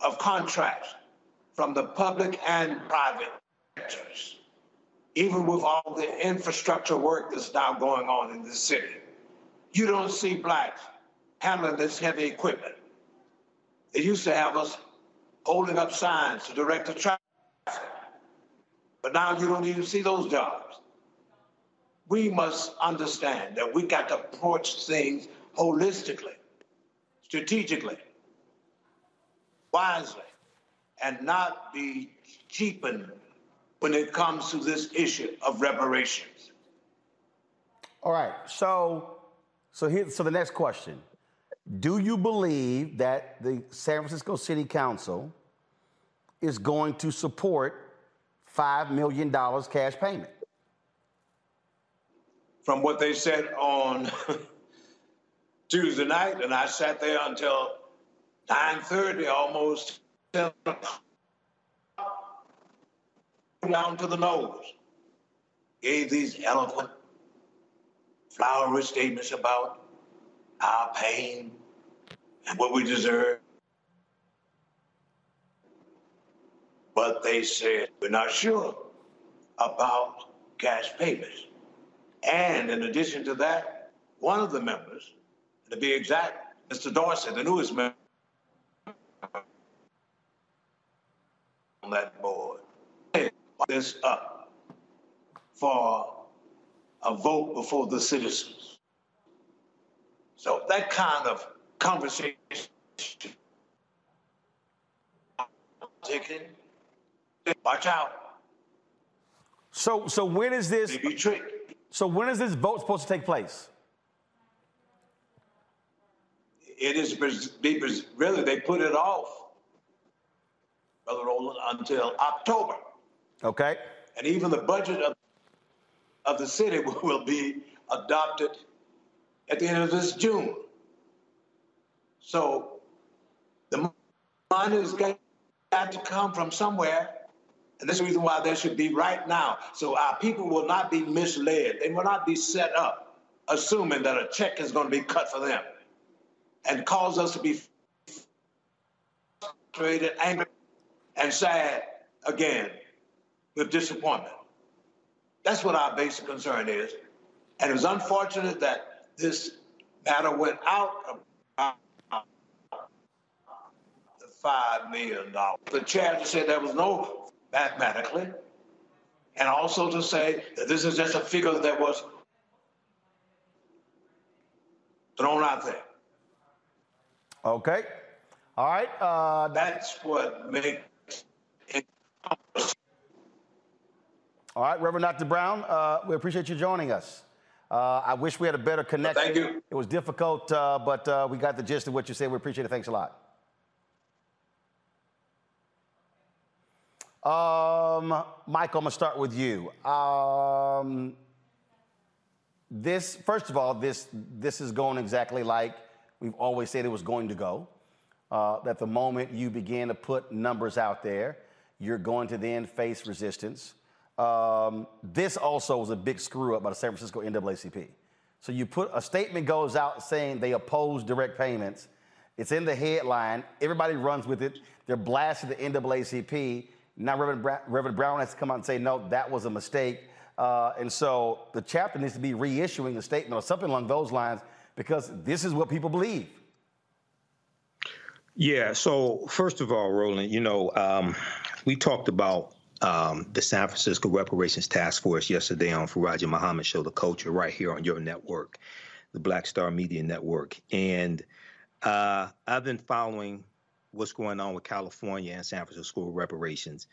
of contracts from the public and private sectors, even with all the infrastructure work that's now going on in this city. You don't see blacks handling this heavy equipment. They used to have us holding up signs to direct the traffic, but now you don't even see those jobs. We must understand that we got to approach things holistically, strategically, wisely, and not be cheapened when it comes to this issue of reparations. All right, so the next question. Do you believe that the San Francisco City Council is going to support $5 million cash payment? From what they said on Tuesday night, and I sat there until 9:30, almost 10 o'clock, down to the nose, gave these eloquent, flowery statements about our pain and what we deserve. But they said, we're not sure about cash payments. And in addition to that, one of the members, to be exact, Mr. Dorsey, the newest member on that board, this up for a vote before the citizens. So that kind of conversation taken, watch out. So when is this? They be tricked. So when is this vote supposed to take place? It is really, they put it off, Brother Roland, until October. Okay. And even the budget of the city will be adopted at the end of this June. So the money has got to come from somewhere. And that's the reason why there should be right now. So our people will not be misled. They will not be set up assuming that a check is going to be cut for them and cause us to be frustrated, angry, and sad again with disappointment. That's what our basic concern is. And it was unfortunate that this matter went out of the $5 million. The chair said there was no mathematically, and also to say that this is just a figure that was thrown out there. Okay. All right. That's what makes it. All right, Reverend Dr. Brown, we appreciate you joining us. I wish we had a better connection. Thank you. It was difficult, but we got the gist of what you said. We appreciate it. Thanks a lot. Mike, I'm going to start with you. This is going exactly like we've always said it was going to go, that the moment you begin to put numbers out there, you're going to then face resistance. This also was a big screw up by the San Francisco NAACP. So you put a statement goes out saying they oppose direct payments. It's in the headline. Everybody runs with it. They're blasting the NAACP. Now Reverend Brown has to come out and say, no, that was a mistake. And so the chapter needs to be reissuing the statement or something along those lines, because this is what people believe. Yeah. So first of all, Roland, you know, we talked about the San Francisco Reparations Task Force yesterday on Faraja Muhammad's show, The Culture, right here on your network, the Black Star Media Network. And I've been following what's going on with California and San Francisco reparations.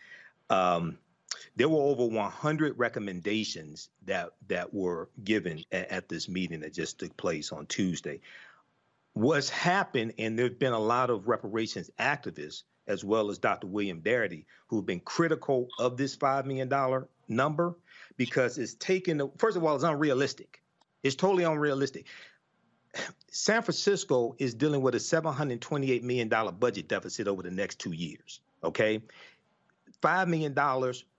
There were over 100 recommendations that were given at this meeting that just took place on Tuesday. What's happened, and there have been a lot of reparations activists, as well as Dr. William Darity, who've been critical of this $5 million number, because it's taken, first of all, it's unrealistic. It's totally unrealistic. San Francisco is dealing with a $728 million budget deficit over the next 2 years, okay? $5 million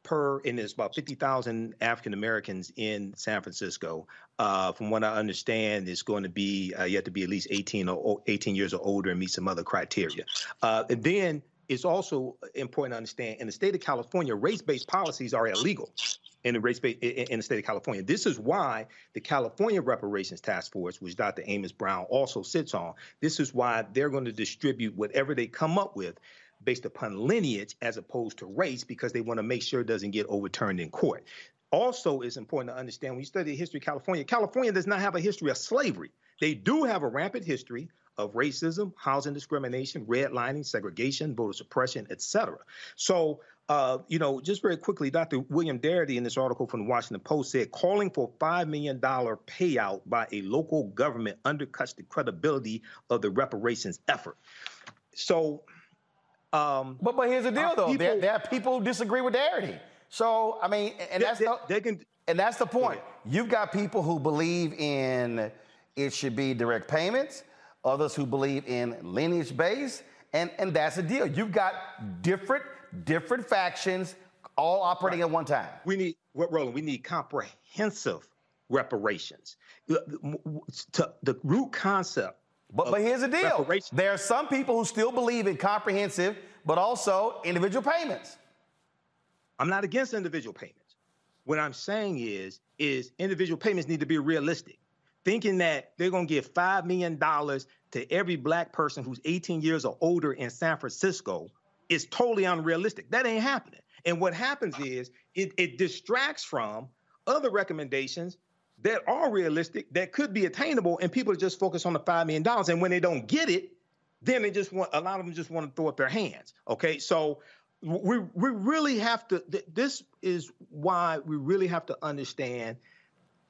per, and there's about 50,000 African Americans in San Francisco. From what I understand, it's going to be, you have to be at least 18 years or older and meet some other criteria. And then it's also important to understand, in the state of California, race-based policies are illegal in the state of California. This is why the California Reparations Task Force, which Dr. Amos Brown also sits on, this is why they're going to distribute whatever they come up with based upon lineage as opposed to race, because they want to make sure it doesn't get overturned in court. Also, it's important to understand, when you study the history of California, California does not have a history of slavery. They do have a rampant history of racism, housing discrimination, redlining, segregation, voter suppression, et cetera. So, you know, just very quickly, Dr. William Darity in this article from the Washington Post said, calling for $5 million payout by a local government undercuts the credibility of the reparations effort. So... But here's the deal, though. People, there are people who disagree with Darity. So, I mean, and that's the point. You've got people who believe in it should be direct payments, others who believe in lineage-based, and that's the deal. You've got different factions all operating at one time. Roland, we need comprehensive reparations. The root concept. But here's the deal. There are some people who still believe in comprehensive, but also individual payments. I'm not against individual payments. What I'm saying is individual payments need to be realistic. Thinking that they're going to give $5 million to every black person who's 18 years or older in San Francisco is totally unrealistic. That ain't happening. And what happens is it distracts from other recommendations that are realistic, that could be attainable, and people just focus on the $5 million. And when they don't get it, then they just want, a lot of them just want to throw up their hands, okay? So we really have to, this is why we really have to understand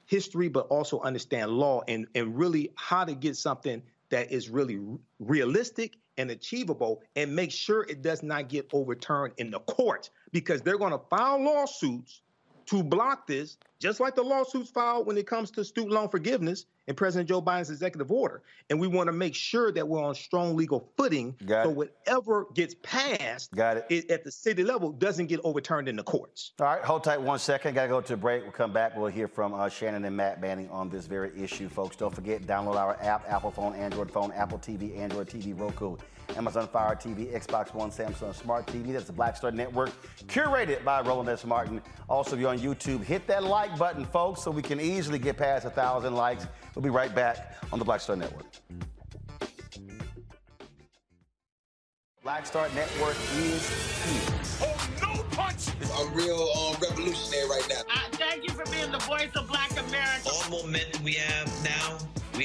history, but also understand law and really how to get something that is really realistic and achievable, and make sure it does not get overturned in the courts, because they're going to file lawsuits to block this, just like the lawsuits filed when it comes to student loan forgiveness and President Joe Biden's executive order. And we want to make sure that we're on strong legal footing, so whatever gets passed at the city level doesn't get overturned in the courts. All right, hold tight 1 second. Got to go to a break. We'll come back. We'll hear from Shannon and Matt Manning on this very issue, folks. Don't forget, download our app, Apple phone, Apple TV, Android TV, Roku, Amazon Fire TV, Xbox One, Samsung Smart TV. That's the Black Star Network, curated by Roland S. Martin. Also, if you're on YouTube, hit that like button, folks, so we can easily get past 1,000 likes. We'll be right back on the Black Star Network. Black Star Network is here. Oh, no punch! I'm real revolutionary right now. Thank you for being the voice of Black America. All momentum we have now, we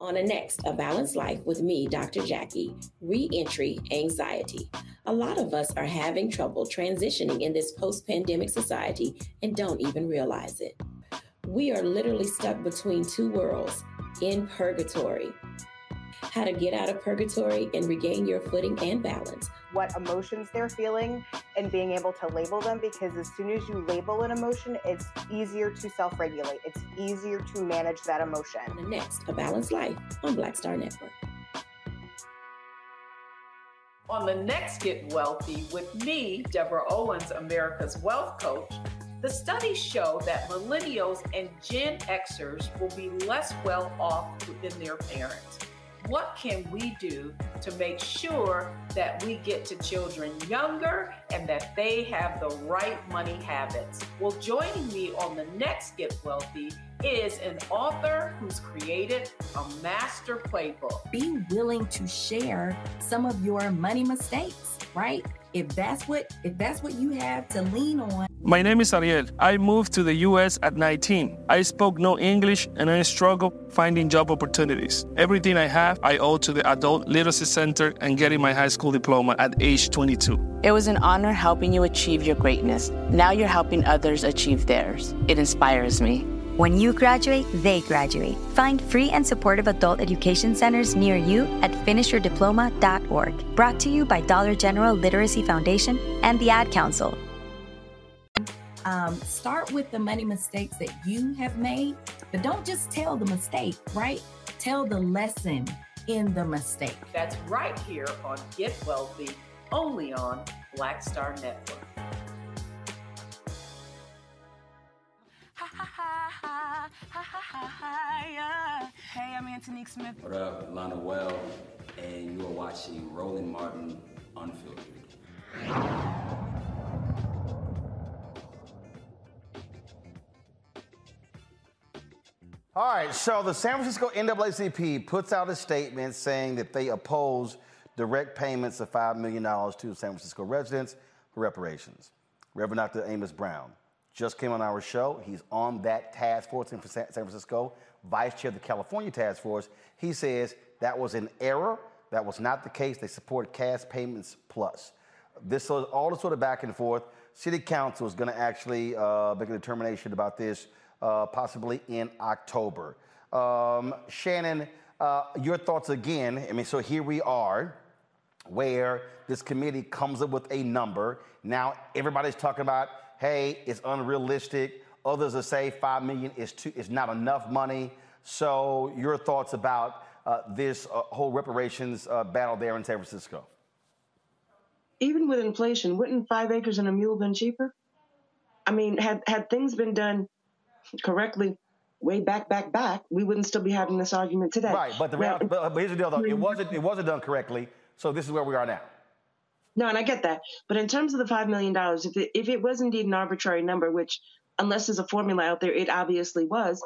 On the next, A Balanced Life with me, Dr. Jackie, re-entry anxiety. A lot of us are having trouble transitioning in this post-pandemic society and don't even realize it. We are literally stuck between two worlds, in purgatory. how to get out of purgatory and regain your footing and balance. What emotions they're feeling and being able to label them, because as soon as you label an emotion, it's easier to self-regulate. It's easier to manage that emotion. And next, A Balanced Life on Black Star Network. On the next Get Wealthy with me, Deborah Owens, America's Wealth Coach, the studies show that millennials and Gen Xers will be less well off than their parents. What can we do to make sure that we get to children younger and that they have the right money habits? Well, joining me on the next Get Wealthy is an author who's created a master playbook. Be willing to share some of your money mistakes, right? If that's what you have to lean on. My name is Ariel. I moved to the U.S. at 19. I spoke no English and I struggled finding job opportunities. Everything I have, I owe to the Adult Literacy Center and getting my high school diploma at age 22. It was an honor helping you achieve your greatness. Now you're helping others achieve theirs. It inspires me. When you graduate, they graduate. Find free and supportive adult education centers near you at finishyourdiploma.org. Brought to you by Dollar General Literacy Foundation and the Ad Council. Start with the money mistakes that you have made, but don't just tell the mistake, right? Tell the lesson in the mistake. That's right here on Get Wealthy, only on Black Star Network. Hey, I'm Antonique Smith. What up, Lana Well, and you are watching Roland Martin Unfiltered. All right, so the San Francisco NAACP puts out a statement saying that they oppose direct payments of $5 million to San Francisco residents for reparations. Reverend Dr. Amos Brown just came on our show. He's on that task force in San Francisco, vice chair of the California task force. He says that was an error. That was not the case. They support cash payments plus. This is all the sort of back and forth. City Council is going to actually make a determination about this possibly in October. Shannon, your thoughts again. I mean, so here we are, where this committee comes up with a number. Now everybody's talking about, hey, it's unrealistic. Others will say 5 million is not enough money. So your thoughts about this whole reparations battle there in San Francisco? Even with inflation, wouldn't 5 acres and a mule been cheaper? I mean, had things been done correctly way back, we wouldn't still be having this argument today. Right, but the reality, but here's the deal, though. It wasn't done correctly, so this is where we are now. No, and I get that. But in terms of the $5 million, if it was indeed an arbitrary number, which unless there's a formula out there, it obviously was,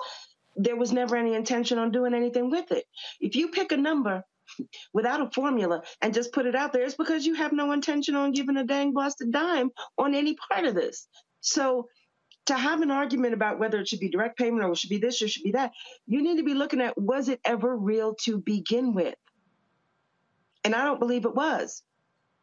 there was never any intention on doing anything with it. If you pick a number without a formula and just put it out there, it's because you have no intention on giving a dang blasted dime on any part of this. So to have an argument about whether it should be direct payment or it should be this or it should be that, you need to be looking at, was it ever real to begin with? And I don't believe it was.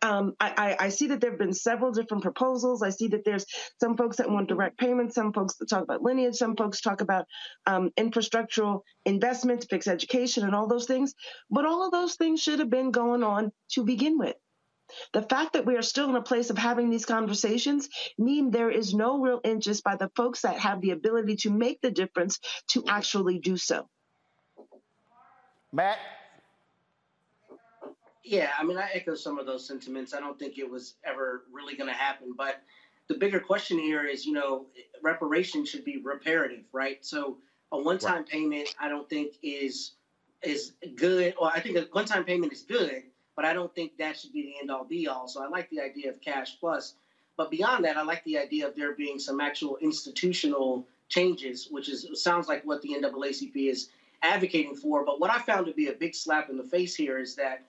I see that there have been several different proposals. I see that there's some folks that want direct payments, some folks that talk about lineage, some folks talk about infrastructural investment to fix education and all those things. But all of those things should have been going on to begin with. The fact that we are still in a place of having these conversations means there is no real interest by the folks that have the ability to make the difference to actually do so. Matt? Yeah, I mean, I echo some of those sentiments. I don't think it was ever really going to happen. But the bigger question here is, reparation should be reparative, right? So a one-time payment, I don't think is good. Or I think a one-time payment is good, but I don't think that should be the end-all, be-all. So I like the idea of cash plus. But beyond that, I like the idea of there being some actual institutional changes, which sounds like what the NAACP is advocating for. But what I found to be a big slap in the face here is that,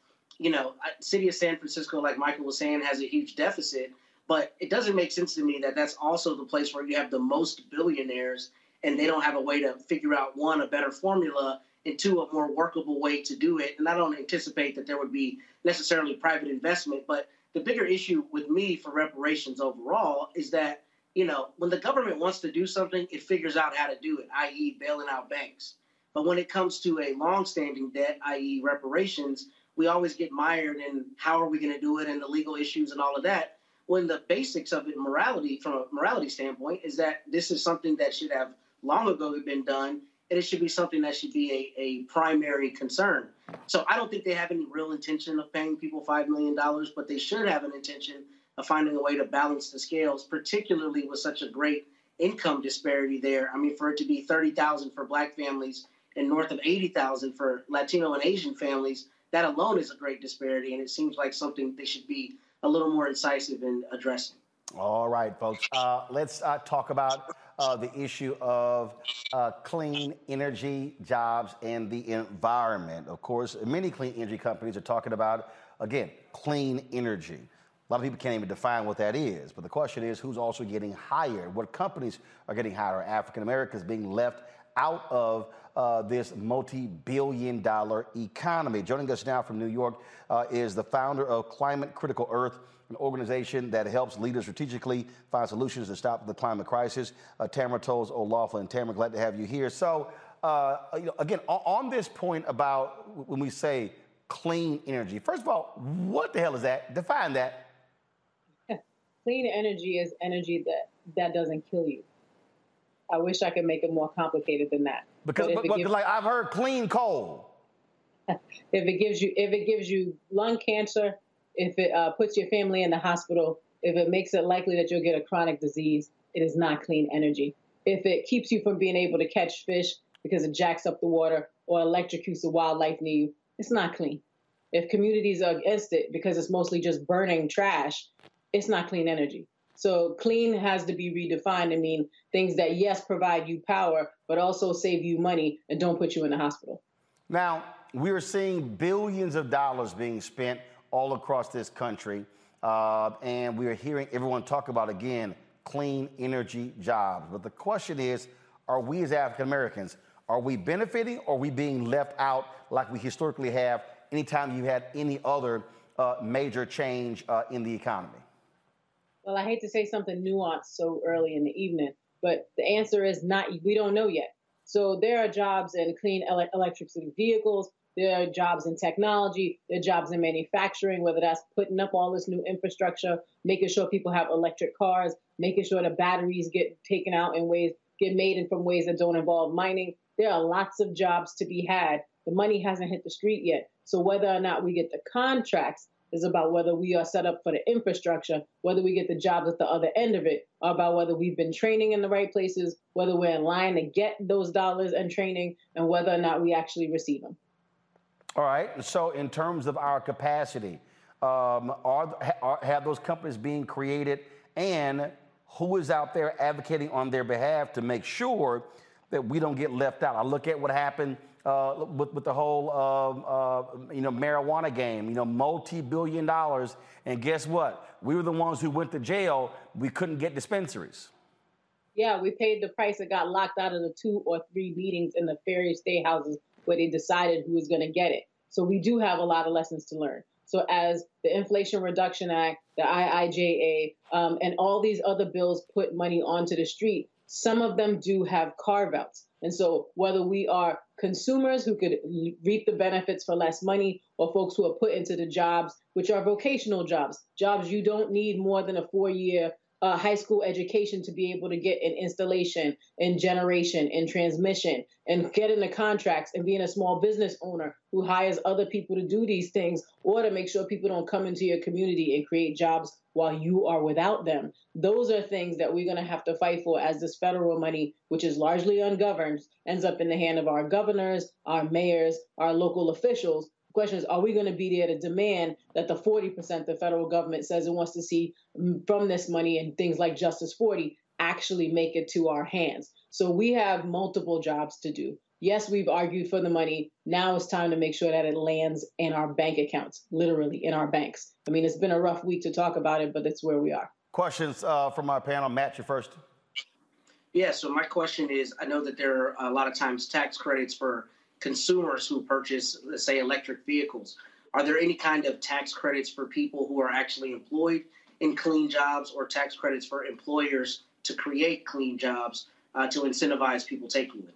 city of San Francisco, like Michael was saying, has a huge deficit, but it doesn't make sense to me that that's also the place where you have the most billionaires and they don't have a way to figure out, one, a better formula, and two, a more workable way to do it. And I don't anticipate that there would be necessarily private investment, but the bigger issue with me for reparations overall is that, when the government wants to do something, it figures out how to do it, i.e. bailing out banks. But when it comes to a longstanding debt, i.e. reparations, we always get mired in how are we going to do it and the legal issues and all of that, when the basics of it, morality, from a morality standpoint, is that this is something that should have long ago been done, and it should be something that should be a primary concern. So I don't think they have any real intention of paying people $5 million, but they should have an intention of finding a way to balance the scales, particularly with such a great income disparity there. I mean, for it to be $30,000 for Black families and north of $80,000 for Latino and Asian families, that alone is a great disparity, and it seems like something they should be a little more incisive in addressing. All right, folks. Let's talk about the issue of clean energy, jobs, and the environment. Of course, many clean energy companies are talking about, again, clean energy. A lot of people can't even define what that is, but the question is, who's also getting hired? What companies are getting hired? Are African Americans being left out of this multi-billion-dollar economy? Joining us now from New York is the founder of Climate Critical Earth, an organization that helps leaders strategically find solutions to stop the climate crisis. Tamara Toles-O'Loughlin. Tamara, glad to have you here. So, again, on this point about when we say clean energy, first of all, what the hell is that? Define that. Yeah. Clean energy is energy that doesn't kill you. I wish I could make it more complicated than that. Because, like I've heard, clean coal. If it gives you lung cancer, if it puts your family in the hospital, if it makes it likely that you'll get a chronic disease, it is not clean energy. If it keeps you from being able to catch fish because it jacks up the water or electrocutes the wildlife near you, it's not clean. If communities are against it because it's mostly just burning trash, it's not clean energy. So clean has to be redefined to mean things that, yes, provide you power, but also save you money and don't put you in the hospital. Now, we're seeing billions of dollars being spent all across this country, and we're hearing everyone talk about, again, clean energy jobs. But the question is, are we as African Americans, are we benefiting or are we being left out like we historically have anytime you had any other major change in the economy? Well, I hate to say something nuanced so early in the evening, but the answer is not, we don't know yet. So there are jobs in clean electricity vehicles, there are jobs in technology, there are jobs in manufacturing, whether that's putting up all this new infrastructure, making sure people have electric cars, making sure the batteries get taken out in ways, get made in from ways that don't involve mining. There are lots of jobs to be had. The money hasn't hit the street yet. So whether or not we get the contracts is about whether we are set up for the infrastructure, whether we get the jobs at the other end of it, about whether we've been training in the right places, whether we're in line to get those dollars and training, and whether or not we actually receive them. All right. So in terms of our capacity, have those companies being created, and who is out there advocating on their behalf to make sure that we don't get left out? I look at what happened with the whole, marijuana game, multi-billion dollars. And guess what? We were the ones who went to jail. We couldn't get dispensaries. Yeah, we paid the price and got locked out of the 2 or 3 meetings in the various state houses where they decided who was going to get it. So we do have a lot of lessons to learn. So as the Inflation Reduction Act, the IIJA, and all these other bills put money onto the street, some of them do have carve-outs. And so whether we are consumers who could reap the benefits for less money, or folks who are put into the jobs, which are vocational jobs, jobs you don't need more than a 4-year high school education to be able to get in installation, in generation, in transmission, and get into contracts and being a small business owner who hires other people to do these things or to make sure people don't come into your community and create jobs while you are without them. Those are things that we're going to have to fight for as this federal money, which is largely ungoverned, ends up in the hand of our governors, our mayors, our local officials. The question is, are we going to be there to demand that the 40% the federal government says it wants to see from this money and things like Justice 40 actually make it to our hands? So we have multiple jobs to do. Yes, we've argued for the money. Now it's time to make sure that it lands in our bank accounts, literally in our banks. I mean, it's been a rough week to talk about it, but that's where we are. Questions from our panel. Matt, you're first. Yeah, so my question is, I know that there are a lot of times tax credits for consumers who purchase, let's say, electric vehicles. Are there any kind of tax credits for people who are actually employed in clean jobs, or tax credits for employers to create clean jobs to incentivize people taking them?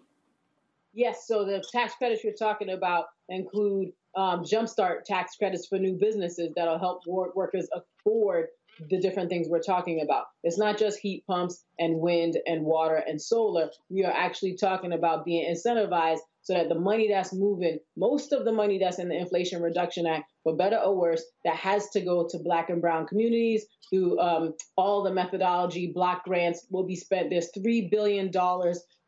Yes, so the tax credits you're talking about include jumpstart tax credits for new businesses that'll help workers afford the different things we're talking about. It's not just heat pumps and wind and water and solar. We are actually talking about being incentivized so that the money that's moving, most of the money that's in the Inflation Reduction Act, for better or worse, that has to go to Black and Brown communities through all the methodology, block grants will be spent. There's $3 billion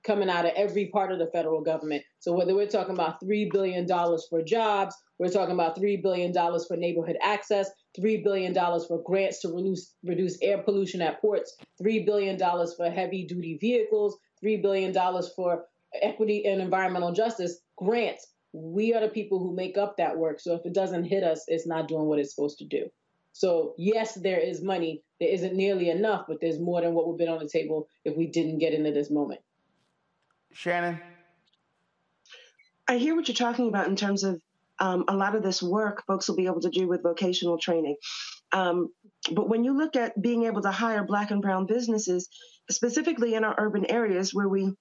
coming out of every part of the federal government. So whether we're talking about $3 billion for jobs, we're talking about $3 billion for neighborhood access, $3 billion for grants to reduce air pollution at ports, $3 billion for heavy-duty vehicles, $3 billion for equity and environmental justice grants. We are the people who make up that work. So if it doesn't hit us, it's not doing what it's supposed to do. So yes, there is money. There isn't nearly enough, but there's more than what would have been on the table if we didn't get into this moment. Shannon? I hear what you're talking about in terms of a lot of this work folks will be able to do with vocational training. But when you look at being able to hire Black and Brown businesses, specifically in our urban areas where we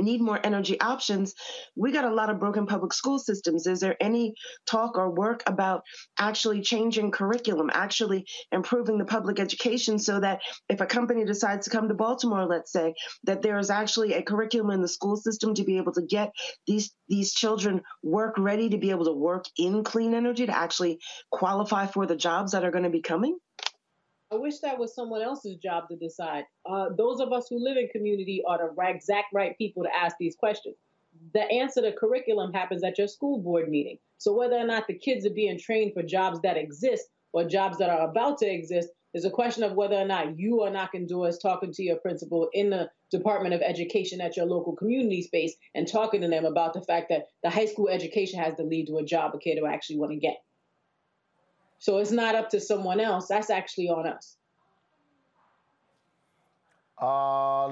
need more energy options, we got a lot of broken public school systems. Is there any talk or work about actually changing curriculum, actually improving the public education so that if a company decides to come to Baltimore, let's say, that there is actually a curriculum in the school system to be able to get these children work ready, to be able to work in clean energy, to actually qualify for the jobs that are going to be coming? I wish that was someone else's job to decide. Those of us who live in community are the exact right people to ask these questions. The answer to curriculum happens at your school board meeting. So whether or not the kids are being trained for jobs that exist or jobs that are about to exist is a question of whether or not you are knocking doors, talking to your principal in the Department of Education at your local community space and talking to them about the fact that the high school education has to lead to a job a kid will actually want to get. So it's not up to someone else. That's actually on us.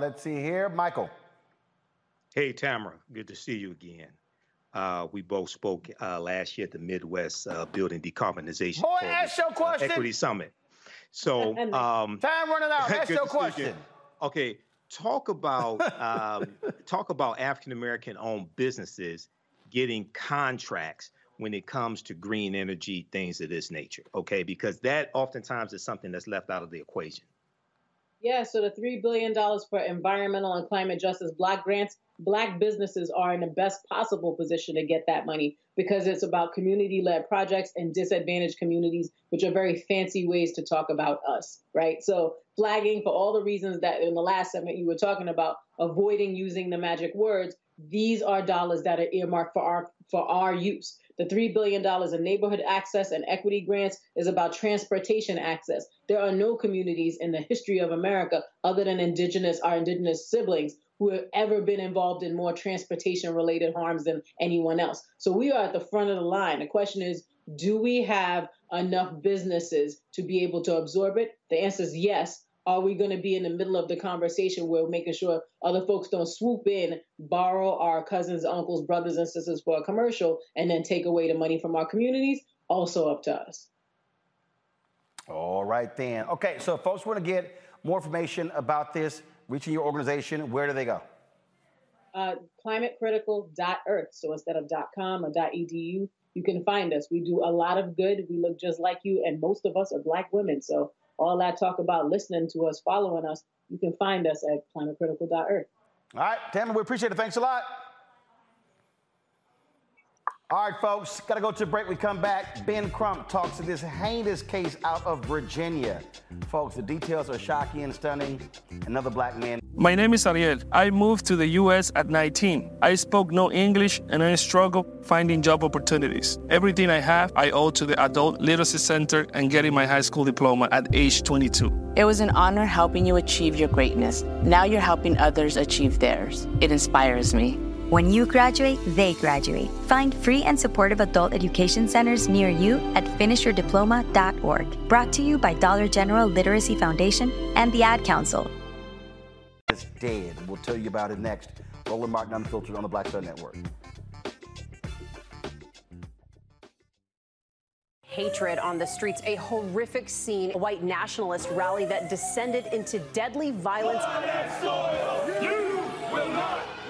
Let's see here. Michael. Hey, Tamara. Good to see you again. We both spoke last year at the Midwest Building Decarbonization Equity Summit. So time running out. Ask your question. Okay. Talk about African-American-owned businesses getting contracts when it comes to green energy, things of this nature, okay? Because that oftentimes is something that's left out of the equation. Yeah, so the $3 billion for environmental and climate justice block grants, Black businesses are in the best possible position to get that money because it's about community-led projects and disadvantaged communities, which are very fancy ways to talk about us, right? So flagging for all the reasons that in the last segment you were talking about, avoiding using the magic words, these are dollars that are earmarked for our use. The $3 billion in neighborhood access and equity grants is about transportation access. There are no communities in the history of America other than our indigenous siblings who have ever been involved in more transportation-related harms than anyone else. So we are at the front of the line. The question is, do we have enough businesses to be able to absorb it? The answer is yes. Are we going to be in the middle of the conversation where we're making sure other folks don't swoop in, borrow our cousins, uncles, brothers, and sisters for a commercial, and then take away the money from our communities? Also up to us. All right, then. Okay, so if folks want to get more information about this, reaching your organization, where do they go? Climatecritical.earth. So instead of .com or .edu, you can find us. We do a lot of good. We look just like you, and most of us are Black women, so all that talk about listening to us, following us, you can find us at climatecritical.earth. All right, Tamara, we appreciate it. Thanks a lot. All right, folks, got to go to a break. We come back. Ben Crump talks to this heinous case out of Virginia. Folks, the details are shocking and stunning. Another Black man. My name is Ariel. I moved to the U.S. at 19. I spoke no English, and I struggled finding job opportunities. Everything I have, I owe to the Adult Literacy Center and getting my high school diploma at age 22. It was an honor helping you achieve your greatness. Now you're helping others achieve theirs. It inspires me. When you graduate, they graduate. Find free and supportive adult education centers near you at finishyourdiploma.org. Brought to you by Dollar General Literacy Foundation and the Ad Council. It's dead. We'll tell you about it next. Roland Martin Unfiltered on the Black Star Network. Hatred on the streets, a horrific scene. A white nationalist rally that descended into deadly violence. You will not.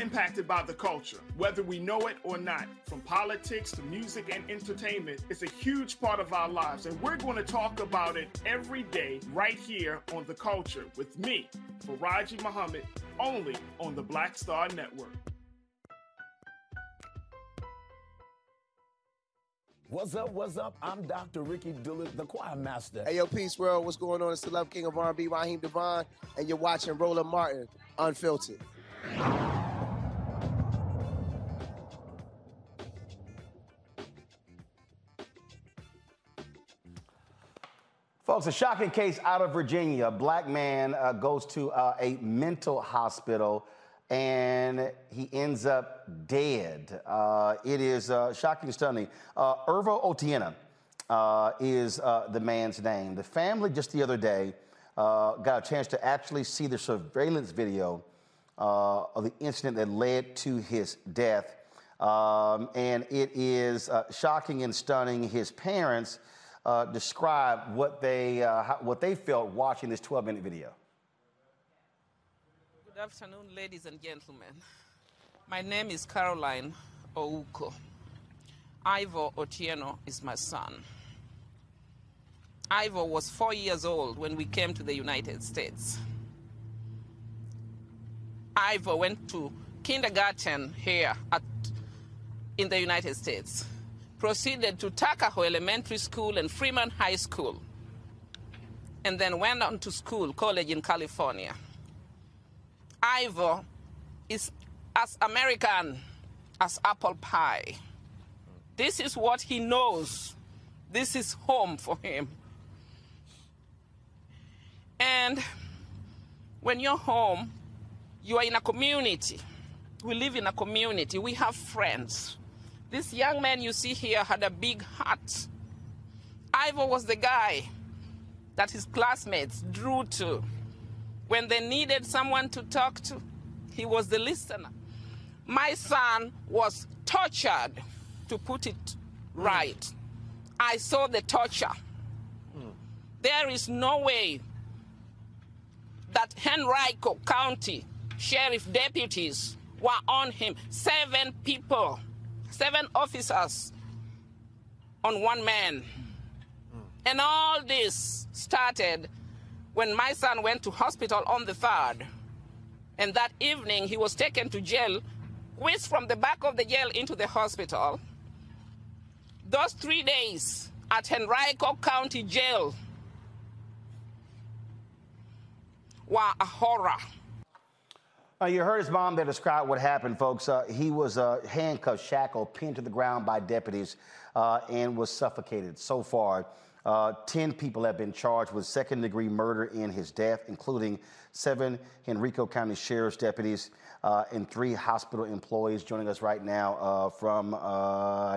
Impacted by the culture, whether we know it or not, from politics to music and entertainment. It's a huge part of our lives, and we're going to talk about it every day right here on The Culture with me, Faraji Muhammad, only on the Black Star Network. What's up, what's up? I'm Dr. Ricky Dillard, the choir master. Hey, yo, peace, world. What's going on? It's the Love King of R&B, Raheem Devon, and you're watching Roland Martin, Unfiltered. Folks, a shocking case out of Virginia. A black man goes to a mental hospital and he ends up dead. It is shocking, stunning. Irvo Otieno is the man's name. The family just the other day got a chance to actually see the surveillance video of the incident that led to his death. And it is shocking and stunning. His parents describe what they felt watching this 12-minute video. Good afternoon, ladies and gentlemen. My name is Caroline Ouko. Irvo Otieno is my son. Irvo was 4 years old when we came to the United States. Irvo went to kindergarten here in the United States. Proceeded to Tuckahoe Elementary School and Freeman High School, and then went on to college in California. Irvo is as American as apple pie. This is what he knows. This is home for him. And when you're home, you are in a community. We live in a community. We have friends. This young man you see here had a big heart. Irvo was the guy that his classmates drew to. When they needed someone to talk to, he was the listener. My son was tortured, to put it right. I saw the torture. There is no way that Henrico County Sheriff deputies were on him. 7 people. 7 officers on one man. And all this started when my son went to hospital on the 3rd. And that evening, he was taken to jail, whisked from the back of the jail into the hospital. Those 3 days at Henrico County Jail were a horror. You heard his mom there describe what happened, folks. He was handcuffed, shackled, pinned to the ground by deputies, and was suffocated. So far, 10 people have been charged with second-degree murder in his death, including 7 Henrico County Sheriff's deputies and 3 hospital employees. Joining us right now from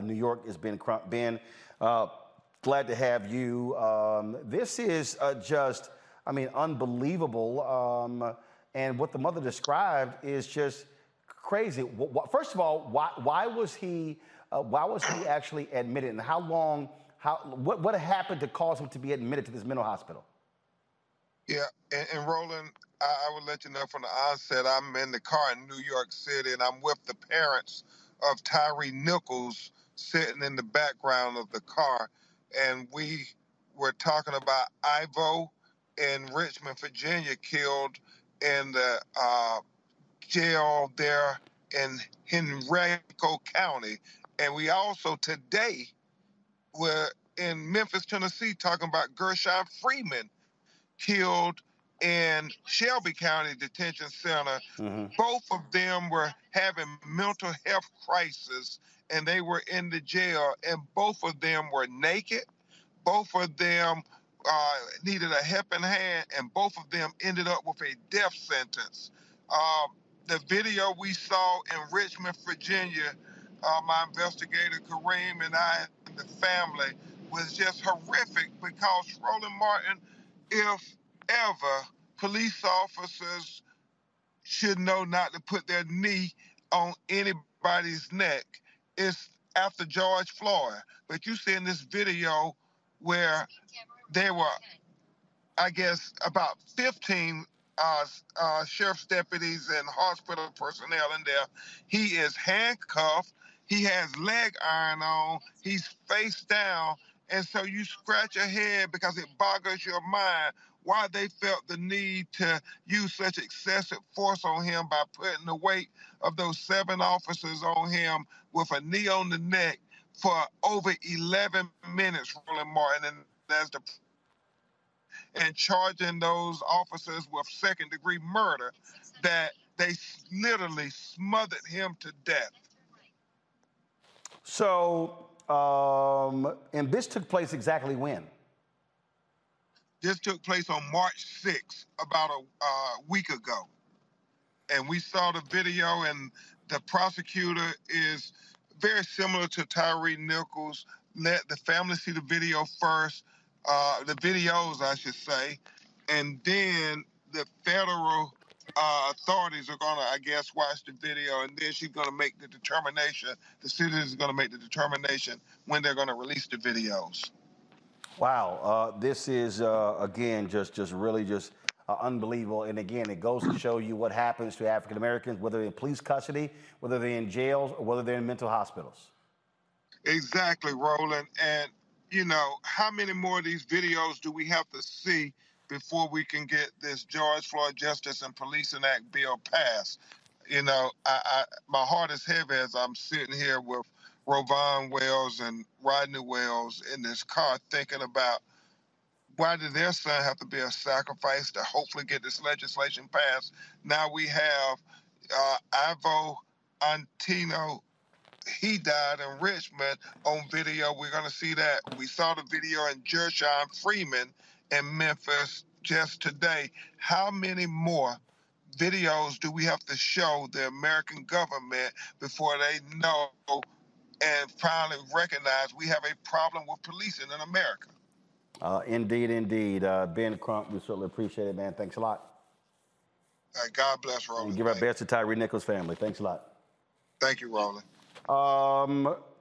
New York is Ben Crump. Ben, glad to have you. This is just, I mean, unbelievable. And what the mother described is just crazy. First of all, why was he actually admitted, and what happened to cause him to be admitted to this mental hospital? Yeah, and Roland, I will let you know from the onset, I'm in the car in New York City, and I'm with the parents of Tyree Nichols, sitting in the background of the car, and we were talking about Irvo in Richmond, Virginia, killed in the jail there in Henrico County. And we also today were in Memphis, Tennessee, talking about Gershon Freeman killed in Shelby County Detention Center. Both of them were having mental health crisis, and they were in the jail, and both of them were naked. Both of them needed a helping hand, and both of them ended up with a death sentence. The video we saw in Richmond, Virginia, my investigator Kareem and I and the family, was just horrific because, Roland Martin, if ever, police officers should know not to put their knee on anybody's neck. It's after George Floyd. But you see in this video where there were, I guess, about 15 sheriff's deputies and hospital personnel in there. He is handcuffed. He has leg iron on. He's face down. And so you scratch your head because it boggles your mind why they felt the need to use such excessive force on him by putting the weight of those 7 officers on him with a knee on the neck for over 11 minutes, Roland Martin, and charging those officers with second-degree murder, that they literally smothered him to death. So, and this took place exactly when? This took place on March 6th, about a week ago. And we saw the video, and the prosecutor is very similar to Tyree Nichols. Let the family see the video first, the videos, I should say, and then the federal authorities are going to, I guess, watch the video, and then she's going to make the determination, the citizens are going to make the determination when they're going to release the videos. Wow, this is, again, just really unbelievable. And again, it goes to show you what happens to African Americans, whether they're in police custody, whether they're in jails, or whether they're in mental hospitals. Exactly, Roland. And, you know, how many more of these videos do we have to see before we can get this George Floyd Justice and Policing Act bill passed? You know, my heart is heavy as I'm sitting here with Rovon Wells and Rodney Wells in this car thinking about why did their son have to be a sacrifice to hopefully get this legislation passed. Now we have Irvo Otieno. He died in Richmond on video. We're going to see that. We saw the video in Gershon Freeman in Memphis just today. How many more videos do we have to show the American government before they know and finally recognize we have a problem with policing in America? Indeed, indeed. Ben Crump, we certainly appreciate it, man. Thanks a lot. God bless, Roland. We give our best to Tyree Nichols' family. Thanks a lot. Thank you, Roland.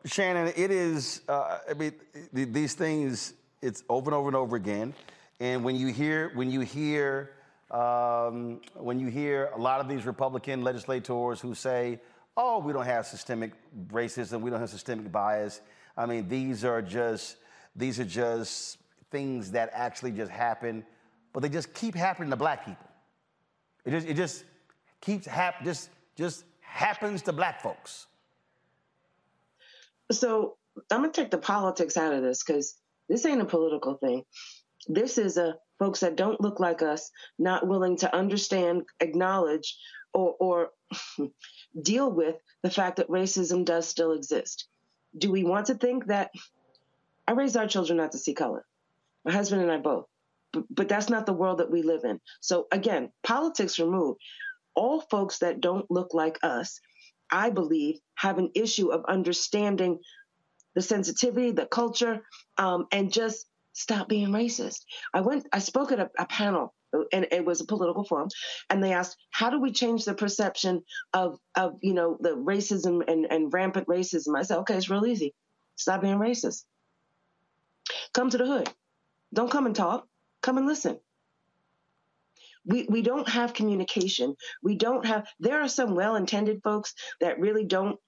Shannon, it is, I mean, these things, it's over and over and over again. And when you hear a lot of these Republican legislators who say, oh, we don't have systemic racism, we don't have systemic bias. I mean, these are just things that actually just happen, but they just keep happening to black people. It just happens to black folks. So I'm going to take the politics out of this because this ain't a political thing. This is a folks that don't look like us, not willing to understand, acknowledge, or deal with the fact that racism does still exist. Do we want to think that? I raised our children not to see color. My husband and I both. But that's not the world that we live in. So again, politics removed. All folks that don't look like us, I believe, have an issue of understanding the sensitivity, the culture, and just stop being racist. I spoke at a panel, and it was a political forum, and they asked, how do we change the perception of you know, the racism and rampant racism? I said, okay, it's real easy. Stop being racist. Come to the hood. Don't come and talk. Come and listen. We don't have communication. There are some well-intended folks that really don't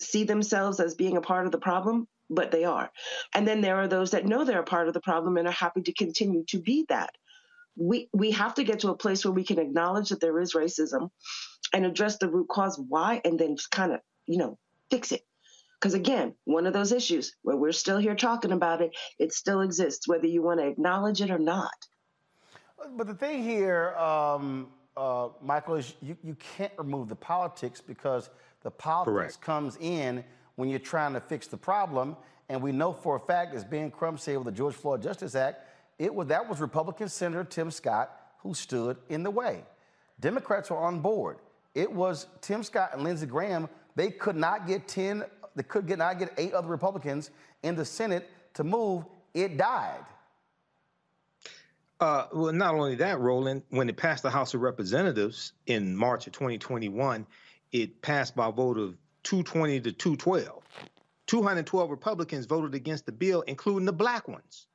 see themselves as being a part of the problem, but they are. And then there are those that know they're a part of the problem and are happy to continue to be that. We have to get to a place where we can acknowledge that there is racism and address the root cause why, and then kind of, fix it. Because again, one of those issues where we're still here talking about it, it still exists, whether you want to acknowledge it or not. But the thing here, Michael, is you can't remove the politics, because the politics Correct. Comes in when you're trying to fix the problem. And we know for a fact, as Ben Crump said with the George Floyd Justice Act, that was Republican Senator Tim Scott who stood in the way. Democrats were on board. It was Tim Scott and Lindsey Graham. They could not get 10. They could not get 8 other Republicans in the Senate to move. It died. Well, not only that, Roland, when it passed the House of Representatives in March of 2021, it passed by a vote of 220 to 212. 212 Republicans voted against the bill, including the black ones.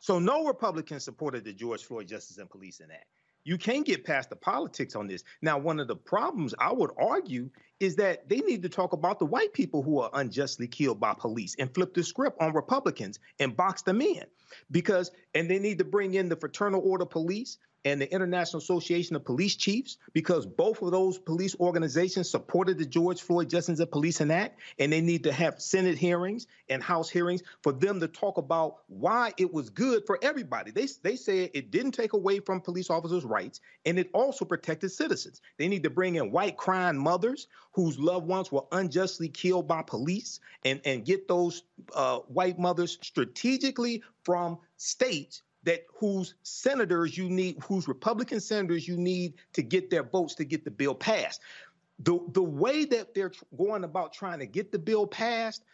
So no Republican supported the George Floyd Justice and Policing Act. You can't get past the politics on this. Now, one of the problems I would argue is that they need to talk about the white people who are unjustly killed by police and flip the script on Republicans and box them in. And they need to bring in the Fraternal Order Police and the International Association of Police Chiefs, because both of those police organizations supported the George Floyd Justice and Policing Act, and they need to have Senate hearings and House hearings for them to talk about why it was good for everybody. They said it didn't take away from police officers' rights, and it also protected citizens. They need to bring in white crying mothers whose loved ones were unjustly killed by police, and get those white mothers strategically from states whose Republican senators you need to get their votes to get the bill passed. The way that they're going about trying to get the bill passed,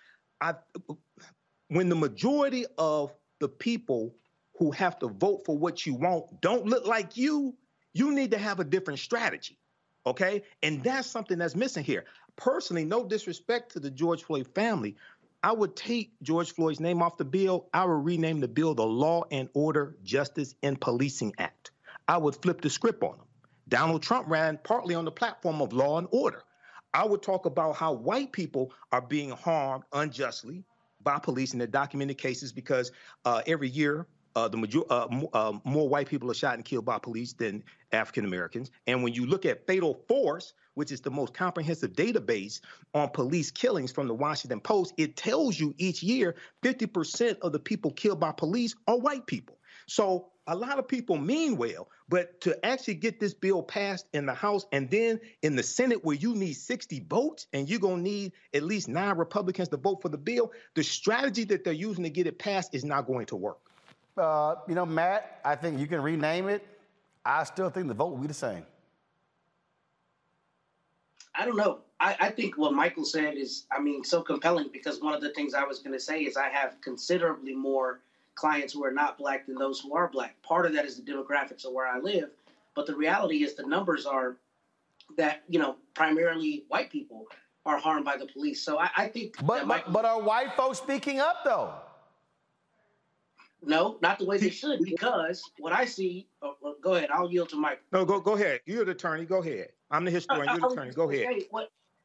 when the majority of the people who have to vote for what you want don't look like you, you need to have a different strategy, okay? And that's something that's missing here. Personally, no disrespect to the George Floyd family, I would take George Floyd's name off the bill. I would rename the bill the Law and Order, Justice, and Policing Act. I would flip the script on them. Donald Trump ran partly on the platform of law and order. I would talk about how white people are being harmed unjustly by police in the documented cases, because every year more white people are shot and killed by police than African Americans. And when you look at fatal force, which is the most comprehensive database on police killings from the Washington Post, it tells you each year 50% of the people killed by police are white people. So a lot of people mean well, but to actually get this bill passed in the House and then in the Senate, where you need 60 votes and you're going to need at least 9 Republicans to vote for the bill, the strategy that they're using to get it passed is not going to work. Matt, I think you can rename it. I still think the vote will be the same. I don't know. I think what Michael said is, so compelling, because one of the things I was going to say is I have considerably more clients who are not black than those who are black. Part of that is the demographics of where I live, but the reality is the numbers are that, primarily white people are harmed by the police. So I think... But are white folks speaking up, though? No, not the way they should, because what I see... go ahead. I'll yield to Mike. No, go ahead. You're the attorney. Go ahead. I'm the historian. You're the attorney. Go ahead.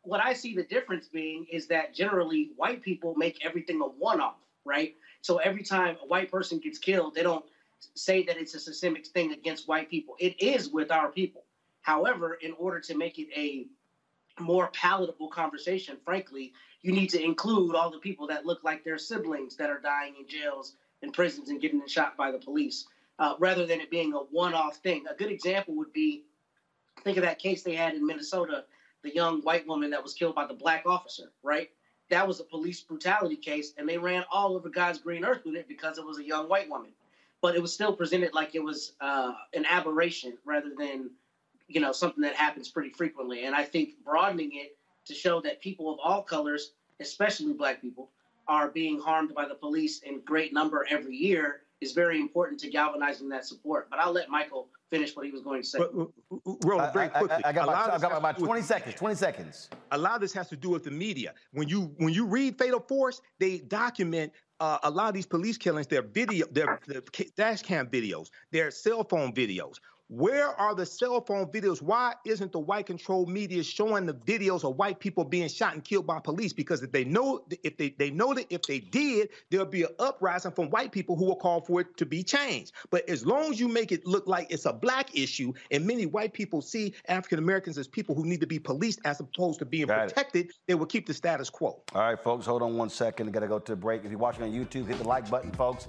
What I see the difference being is that generally white people make everything a one-off, right? So every time a white person gets killed, they don't say that it's a systemic thing against white people. It is with our people. However, in order to make it a more palatable conversation, frankly, you need to include all the people that look like their siblings that are dying in jails and prisons and getting shot by the police, rather than it being a one-off thing. A good example would be, think of that case they had in Minnesota, the young white woman that was killed by the black officer, right? That was a police brutality case, and they ran all over God's green earth with it because it was a young white woman. But it was still presented like it was an aberration rather than, something that happens pretty frequently. And I think broadening it to show that people of all colors, especially black people, are being harmed by the police in great number every year is very important to galvanizing that support. But I'll let Michael finish what he was going to say. Roland, very quickly. I got about 20 seconds, 20 seconds. A lot of this has to do with the media. When you read Fatal Force, they document a lot of these police killings, their dash cam videos, their cell phone videos. Where are the cell phone videos? Why isn't the white controlled media showing the videos of white people being shot and killed by police? Because if they did, there'll be an uprising from white people who will call for it to be changed. But as long as you make it look like it's a black issue, and many white people see African Americans as people who need to be policed as opposed to being protected, they will keep the status quo. All right, folks, hold on one second. We've got to go to a break. If you're watching on YouTube, hit the like button, folks,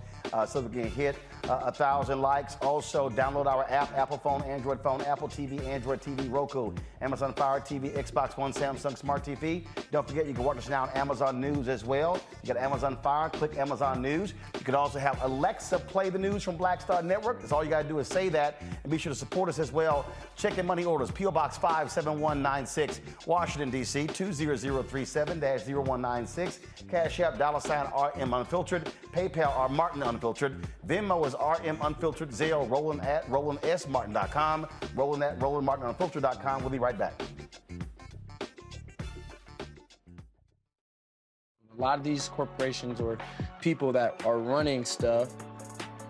so we can hit 1,000 likes. Also, download our app, Apple phone, Android phone, Apple TV, Android TV, Roku, Amazon Fire TV, Xbox One, Samsung Smart TV. Don't forget, you can watch us now on Amazon News as well. You got Amazon Fire, click Amazon News. You can also have Alexa play the news from Black Star Network. That's all you got to do is say that, and be sure to support us as well. Check in money orders, P.O. Box 57196, Washington, D.C., 20037-0196. Cash App, $RM Unfiltered. PayPal, R. Martin Unfiltered. Venmo is RM Unfiltered. Zelle, Roland at RolandSMartin.com. Roland at RolandMartinUnfiltered.com. We'll be right back. A lot of these corporations or people that are running stuff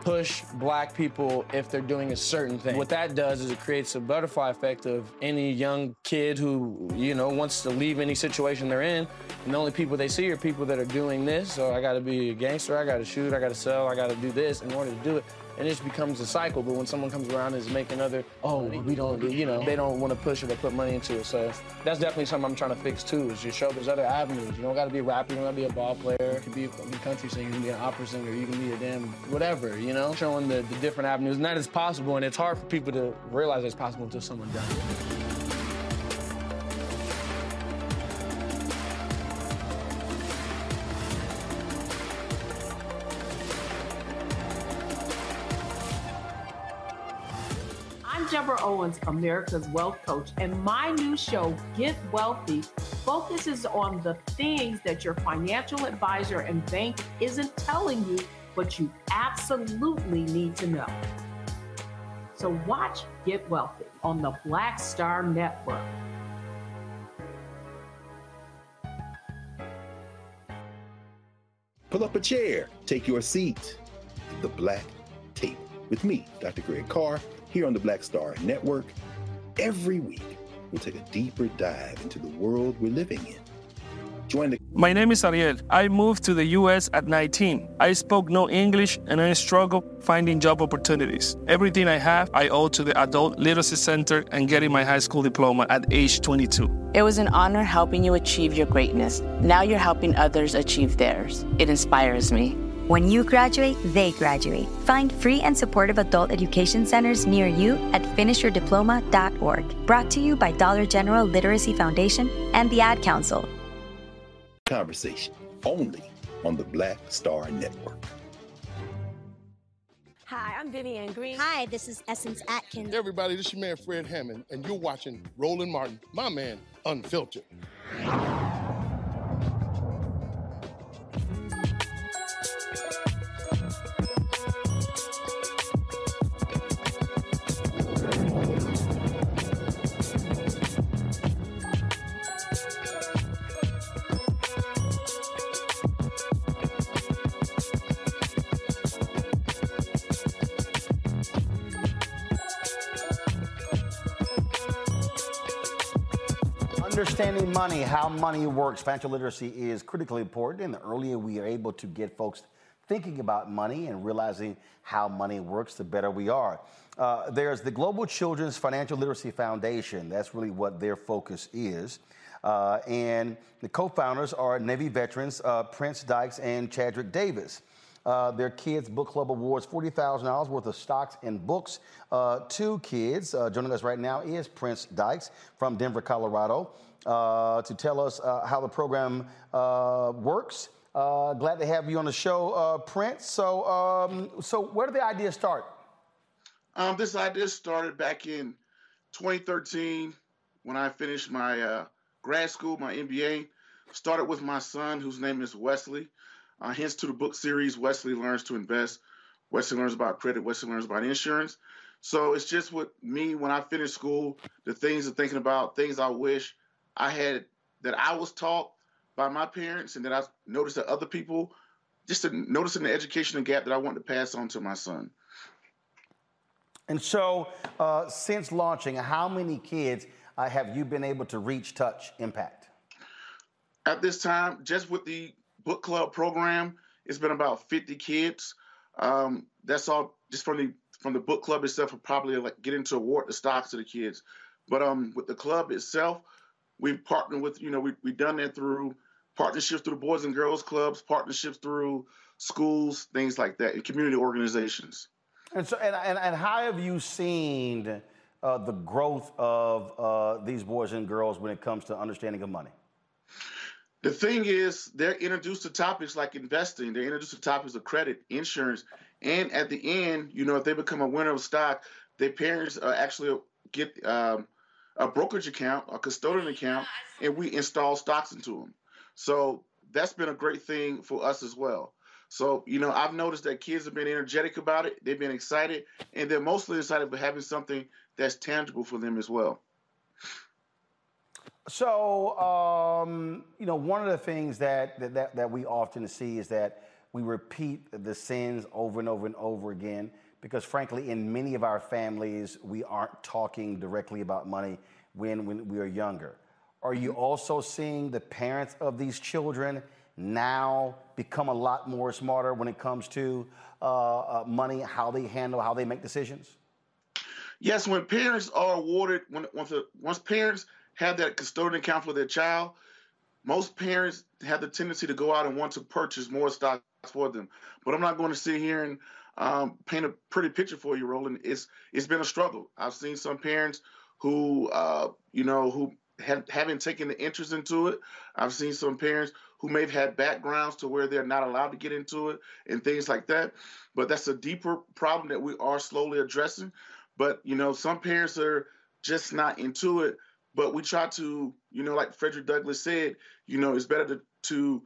push black people if they're doing a certain thing. What that does is it creates a butterfly effect of any young kid who, you know, wants to leave any situation they're in, and the only people they see are people that are doing this. So I gotta be a gangster, I gotta shoot, I gotta sell, I gotta do this in order to do it. And it just becomes a cycle. But when someone comes around and is making other, they don't want to push it or put money into it. So that's definitely something I'm trying to fix too, is you show there's other avenues. You don't got to be a rapper, you don't got to be a ball player. You can be a country singer, you can be an opera singer, you can be a damn whatever, you know? Showing the different avenues, and that is possible, and it's hard for people to realize it's possible until someone does it. Deborah Owens, America's Wealth Coach, and my new show, Get Wealthy, focuses on the things that your financial advisor and bank isn't telling you, but you absolutely need to know. So watch Get Wealthy on the Black Star Network. Pull up a chair, take your seat. The Black Tape with me, Dr. Greg Carr, here on the Black Star Network. Every week, we'll take a deeper dive into the world we're living in. My name is Ariel. I moved to the U.S. at 19. I spoke no English and I struggled finding job opportunities. Everything I have, I owe to the Adult Literacy Center and getting my high school diploma at age 22. It was an honor helping you achieve your greatness. Now you're helping others achieve theirs. It inspires me. When you graduate, they graduate. Find free and supportive adult education centers near you at finishyourdiploma.org. Brought to you by Dollar General Literacy Foundation and the Ad Council. Conversation only on the Black Star Network. Hi, I'm Vivian Green. Hi, this is Essence Atkins. Hey everybody, this is your man Fred Hammond, and you're watching Roland Martin, my man, Unfiltered. Understanding money, how money works, financial literacy is critically important. And the earlier we are able to get folks thinking about money and realizing how money works, the better we are. There's the Global Children's Financial Literacy Foundation. That's really what their focus is. And the co-founders are Navy veterans Prince Dykes and Chadrick Davis. Their Kids Book Club awards $40,000 worth of stocks and books to kids. Joining us right now is Prince Dykes from Denver, Colorado, to tell us how the program works. Glad to have you on the show, Prince. So where did the idea start? This idea started back in 2013 when I finished my grad school, my MBA. Started with my son, whose name is Wesley. Hence to the book series, Wesley Learns to Invest. Wesley learns about credit. Wesley learns about insurance. So it's just with me when I finished school, the things I'm thinking about, things I wish I had that I was taught by my parents and that I noticed that other people, just noticing the educational gap that I wanted to pass on to my son. And so since launching, how many kids have you been able to reach, touch, impact? At this time, just with the book club program, it's been about 50 kids. That's all just from the book club itself. We're probably like getting to award the stocks to the kids. But with the club itself, we've partnered with, we've done that through partnerships through Boys and Girls Clubs, partnerships through schools, things like that, and community organizations. And so, and how have you seen the growth of these boys and girls when it comes to understanding of money? The thing is, they're introduced to topics like investing. They're introduced to topics of credit, insurance, and at the end, if they become a winner of stock, their parents actually get a brokerage account, a custodian account, and we install stocks into them. So that's been a great thing for us as well. So, I've noticed that kids have been energetic about it. They've been excited, and they're mostly excited for having something that's tangible for them as well. So, one of the things that we often see is that we repeat the sins over and over and over again, because frankly, in many of our families, we aren't talking directly about money when we are younger. Are you also seeing the parents of these children now become a lot more smarter when it comes to money, how they handle, how they make decisions? Yes, when parents are awarded, once parents have that custodian account for their child, most parents have the tendency to go out and want to purchase more stocks for them. But I'm not going to sit here and paint a pretty picture for you, Roland. It's been a struggle. I've seen some parents who, who haven't taken the interest into it. I've seen some parents who may have had backgrounds to where they're not allowed to get into it and things like that. But that's a deeper problem that we are slowly addressing. But, some parents are just not into it. But we try to, like Frederick Douglass said, it's better to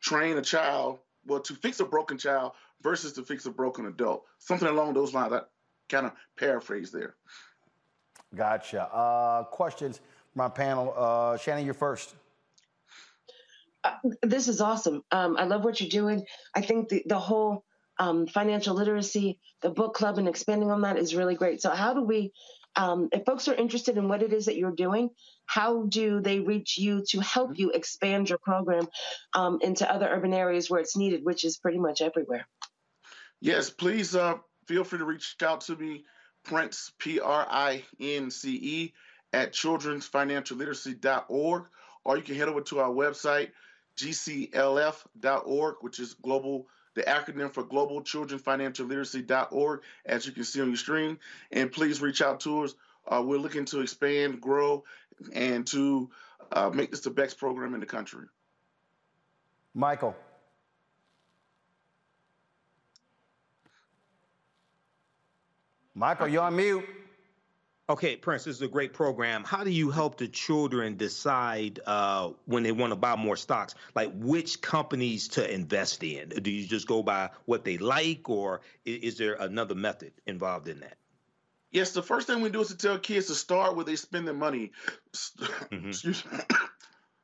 train a child, well, to fix a broken child versus to fix a broken adult. Something along those lines. I kind of paraphrase there. Gotcha. Questions from our panel. Shannon, you're first. This is awesome. I love what you're doing. I think the whole financial literacy, the book club, and expanding on that is really great. So how do we... if folks are interested in what it is that you're doing, how do they reach you to help you expand your program into other urban areas where it's needed, which is pretty much everywhere? Yes, please feel free to reach out to me, Prince, P-R-I-N-C-E, at childrensfinancialliteracy.org, or you can head over to our website, gclf.org, which is the acronym for Global Children's Financial Literacy.org, as you can see on your screen. And please reach out to us. We're looking to expand, grow, and to make this the best program in the country. Michael. Michael, you're on mute. Okay, Prince, this is a great program. How do you help the children decide when they want to buy more stocks? Like, which companies to invest in? Do you just go by what they like, or is there another method involved in that? Yes, the first thing we do is to tell kids to start where they spend their money. Excuse me.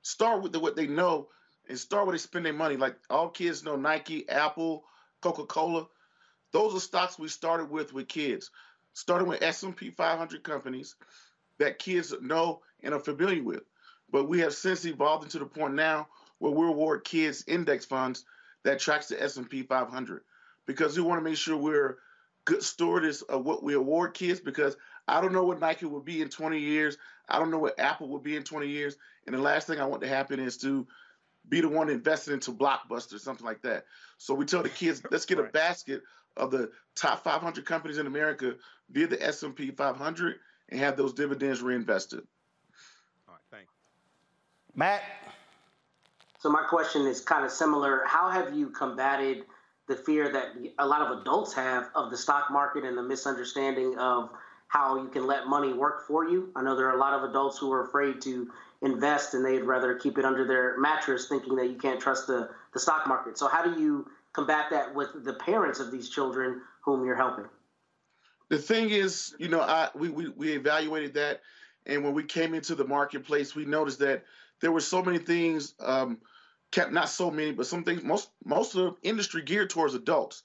Start with what they know and start where they spend their money. Like, all kids know Nike, Apple, Coca-Cola. Those are stocks we started with kids. Starting with S&P 500 companies that kids know and are familiar with. But we have since evolved into the point now where we award kids index funds that tracks the S&P 500 because we want to make sure we're good stewards of what we award kids, because I don't know what Nike will be in 20 years. I don't know what Apple will be in 20 years. And the last thing I want to happen is to be the one invested into Blockbuster or something like that. So we tell the kids, let's get a basket of the top 500 companies in America via the S&P 500 and have those dividends reinvested. All right, thanks. Matt? So my question is kind of similar. How have you combated the fear that a lot of adults have of the stock market and the misunderstanding of how you can let money work for you? I know there are a lot of adults who are afraid to invest and they'd rather keep it under their mattress thinking that you can't trust the stock market. So how do you combat that with the parents of these children whom you're helping? The thing is, we evaluated that, and when we came into the marketplace, we noticed that there were so many things, not so many, but some things, most of the industry geared towards adults.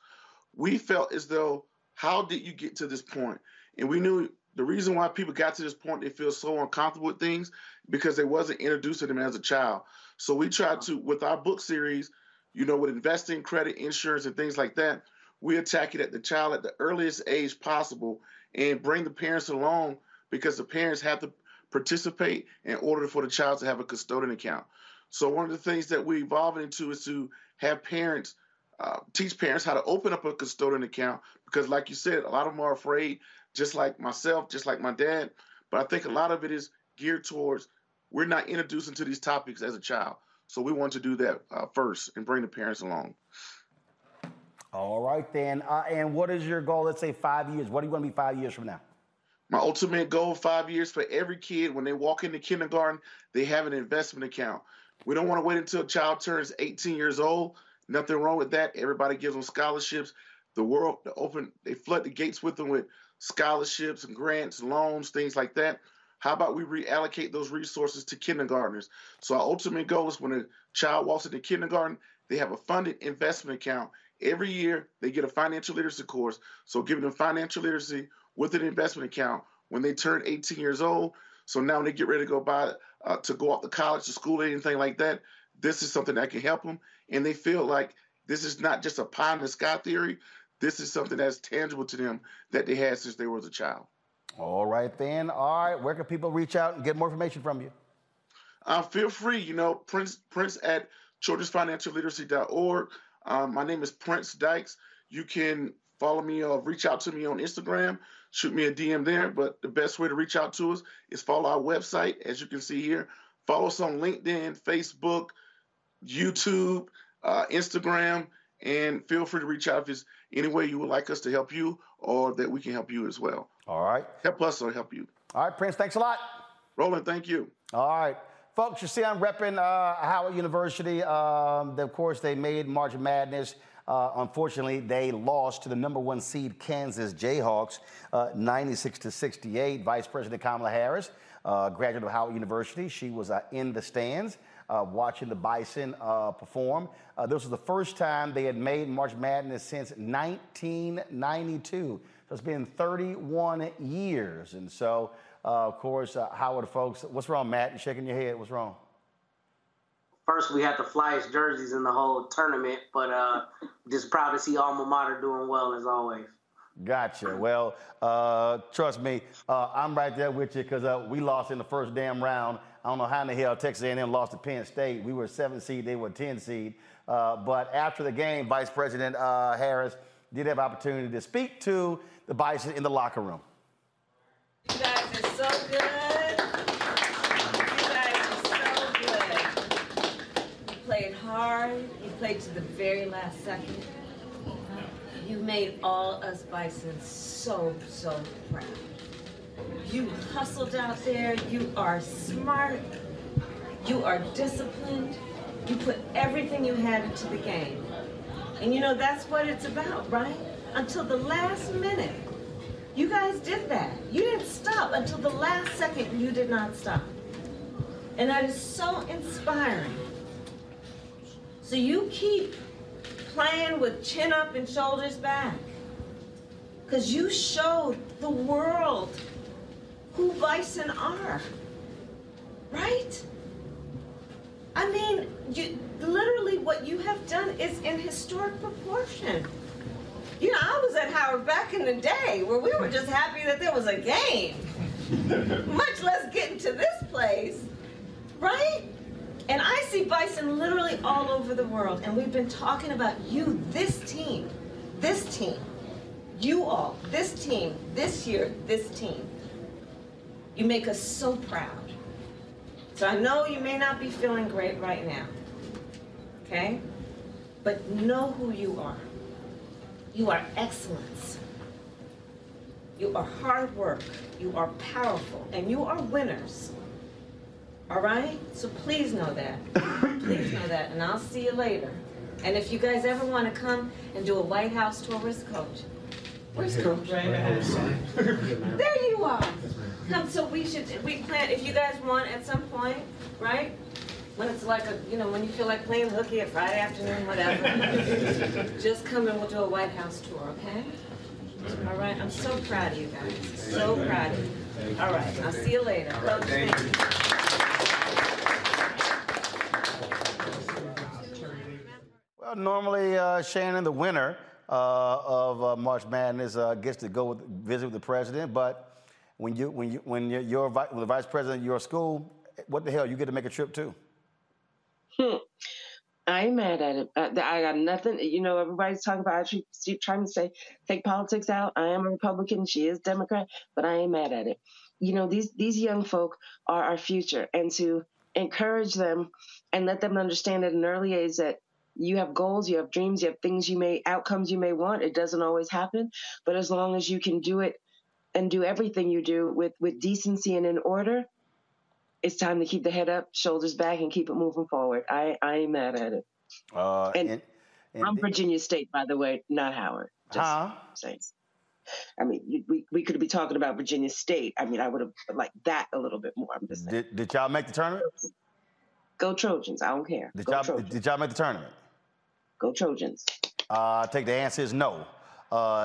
We felt as though, how did you get to this point? And we knew the reason why people got to this point, they feel so uncomfortable with things, because they wasn't introduced to them as a child. So we tried to, with our book series, you know, with investing, credit, insurance, and things like that, we attack it at the child at the earliest age possible and bring the parents along, because the parents have to participate in order for the child to have a custodian account. So one of the things that we evolved into is to have parents, teach parents how to open up a custodian account, because like you said, a lot of them are afraid, just like myself, just like my dad. But I think a lot of it is geared towards we're not introduced into these topics as a child. So we want to do that first and bring the parents along. All right, then. And what is your goal? Let's say 5 years. What do you want to be 5 years from now? My ultimate goal, 5 years, for every kid, when they walk into kindergarten, they have an investment account. We don't want to wait until a child turns 18 years old. Nothing wrong with that. Everybody gives them scholarships. The world, they flood the gates with them with scholarships and grants, loans, things like that. How about we reallocate those resources to kindergartners? So our ultimate goal is when a child walks into kindergarten, they have a funded investment account. Every year, they get a financial literacy course. So giving them financial literacy with an investment account when they turn 18 years old. So now when they get ready to go buy, to go off to college, to school, or anything like that, this is something that can help them. And they feel like this is not just a pie in the sky theory. This is something that's tangible to them that they had since they were a child. All right, then. All right. Where can people reach out and get more information from you? Feel free. You know, Prince at childrensfinancialliteracy.org. My name is Prince Dykes. You can follow me or reach out to me on Instagram. Shoot me a DM there. But the best way to reach out to us is follow our website, as you can see here. Follow us on LinkedIn, Facebook, YouTube, Instagram, and feel free to reach out if there's any way you would like us to help you or that we can help you as well. All right. Help us or help you. All right, Prince, thanks a lot. Roland, thank you. All right. Folks, you see I'm repping Howard University. Of course, they made March Madness. Unfortunately, they lost to the #1 seed Kansas Jayhawks, 96-68. Vice President Kamala Harris, graduate of Howard University, she was in the stands watching the Bison perform. This was the first time they had made March Madness since 1992. So it's been 31 years. And so, of course, Howard folks, what's wrong, Matt? You're shaking your head. What's wrong? First, we had the flyest jerseys in the whole tournament, but just proud to see alma mater doing well as always. Gotcha. Well, trust me, I'm right there with you, because we lost in the first damn round. I don't know how in the hell Texas A&M lost to Penn State. We were 7th seed. They were 10th seed. But after the game, Vice President Harris did have an opportunity to speak to the Bison in the locker room. You guys are so good. You guys are so good. You played hard. You played to the very last second. You made all us Bison so, so proud. You hustled out there. You are smart. You are disciplined. You put everything you had into the game. And you know, that's what it's about, right? Until the last minute. You guys did that. You didn't stop until the last second. You did not stop. And that is so inspiring. So you keep playing with chin up and shoulders back, because you showed the world who Bison are, right? I mean, you, literally what you have done is in historic proportion. You know, I was at Howard back in the day where we were just happy that there was a game, much less getting to this place, right? And I see Bison literally all over the world, and we've been talking about you, this team, you all, this team, this year, this team. You make us so proud. So I know you may not be feeling great right now, okay? But know who you are. You are excellence. You are hard work. You are powerful, and you are winners. All right? So please know that. Please know that, and I'll see you later. And if you guys ever want to come and do a White House tour, where's Coach? Where's Coach? Right there. There you are. Come, so we plan, if you guys want at some point, right? When it's like a, you know, when you feel like playing hooky at Friday afternoon, whatever. Just come and we'll do a White House tour, okay? All right, I'm so proud of you guys. So proud of you. All right, I'll see you later. Right, thank you. Well, normally, Shannon, the winner of March Madness gets to go visit with the president, but when you're the vice president of your school, what the hell? You get to make a trip too. I ain't mad at it. I got nothing. You know, everybody's talking about. I keep trying to say take politics out. I am a Republican. She is Democrat, but I ain't mad at it. You know, these young folk are our future, and to encourage them and let them understand at an early age that you have goals, you have dreams, you have things you may outcomes you may want. It doesn't always happen, but as long as you can do it and do everything you do with decency and in order. It's time to keep the head up, shoulders back, and keep it moving forward. I ain't mad at it. And I'm Virginia State, by the way, not Howard. Just saying. I mean, we could be talking about Virginia State. I mean, I would have liked that a little bit more. I'm just saying. Did y'all make the tournament? Go Trojans. I don't care. Did y'all make the tournament? Go Trojans. I take the answer is no.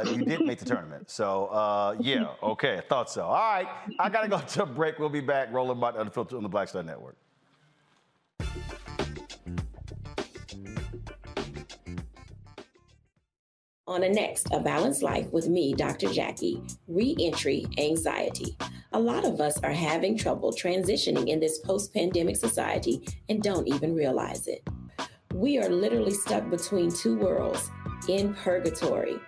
You did make the tournament. So, yeah, okay, I thought so. All right, I got to go to a break. We'll be back. Roland Martin Unfiltered on the Black Star Network. On the next, A Balanced Life with me, Dr. Jackie, re-entry anxiety. A lot of us are having trouble transitioning in this post-pandemic society and don't even realize it. We are literally stuck between two worlds, in purgatory.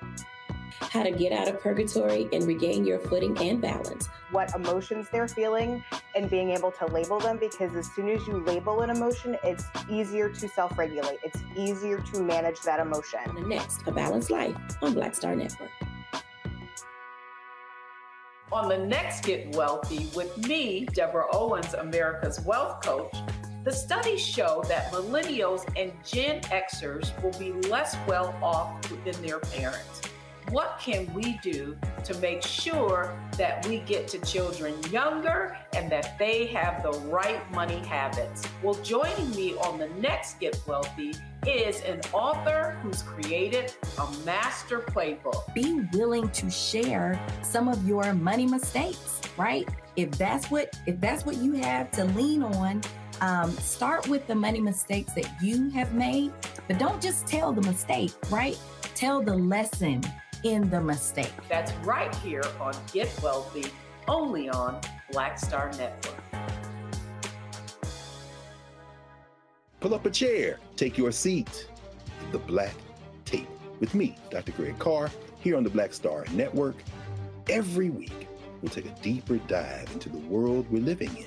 How to get out of purgatory and regain your footing and balance. What emotions they're feeling and being able to label them, because as soon as you label an emotion, it's easier to self-regulate. It's easier to manage that emotion. And next, A Balanced Life on Black Star Network. On the next Get Wealthy with me, Deborah Owens, America's Wealth Coach, the studies show that millennials and Gen Xers will be less well off than their parents. What can we do to make sure that we get to children younger and that they have the right money habits? Well, joining me on the next Get Wealthy is an author who's created a master playbook. Be willing to share some of your money mistakes, right? If that's what you have to lean on, start with the money mistakes that you have made, but don't just tell the mistake, right? Tell the lesson in the mistake. That's right here on Get Wealthy, only on Black Star Network. Pull up a chair, take your seat. The Black Tape with me, Dr. Greg Carr, here on the Black Star Network. Every week, we'll take a deeper dive into the world we're living in.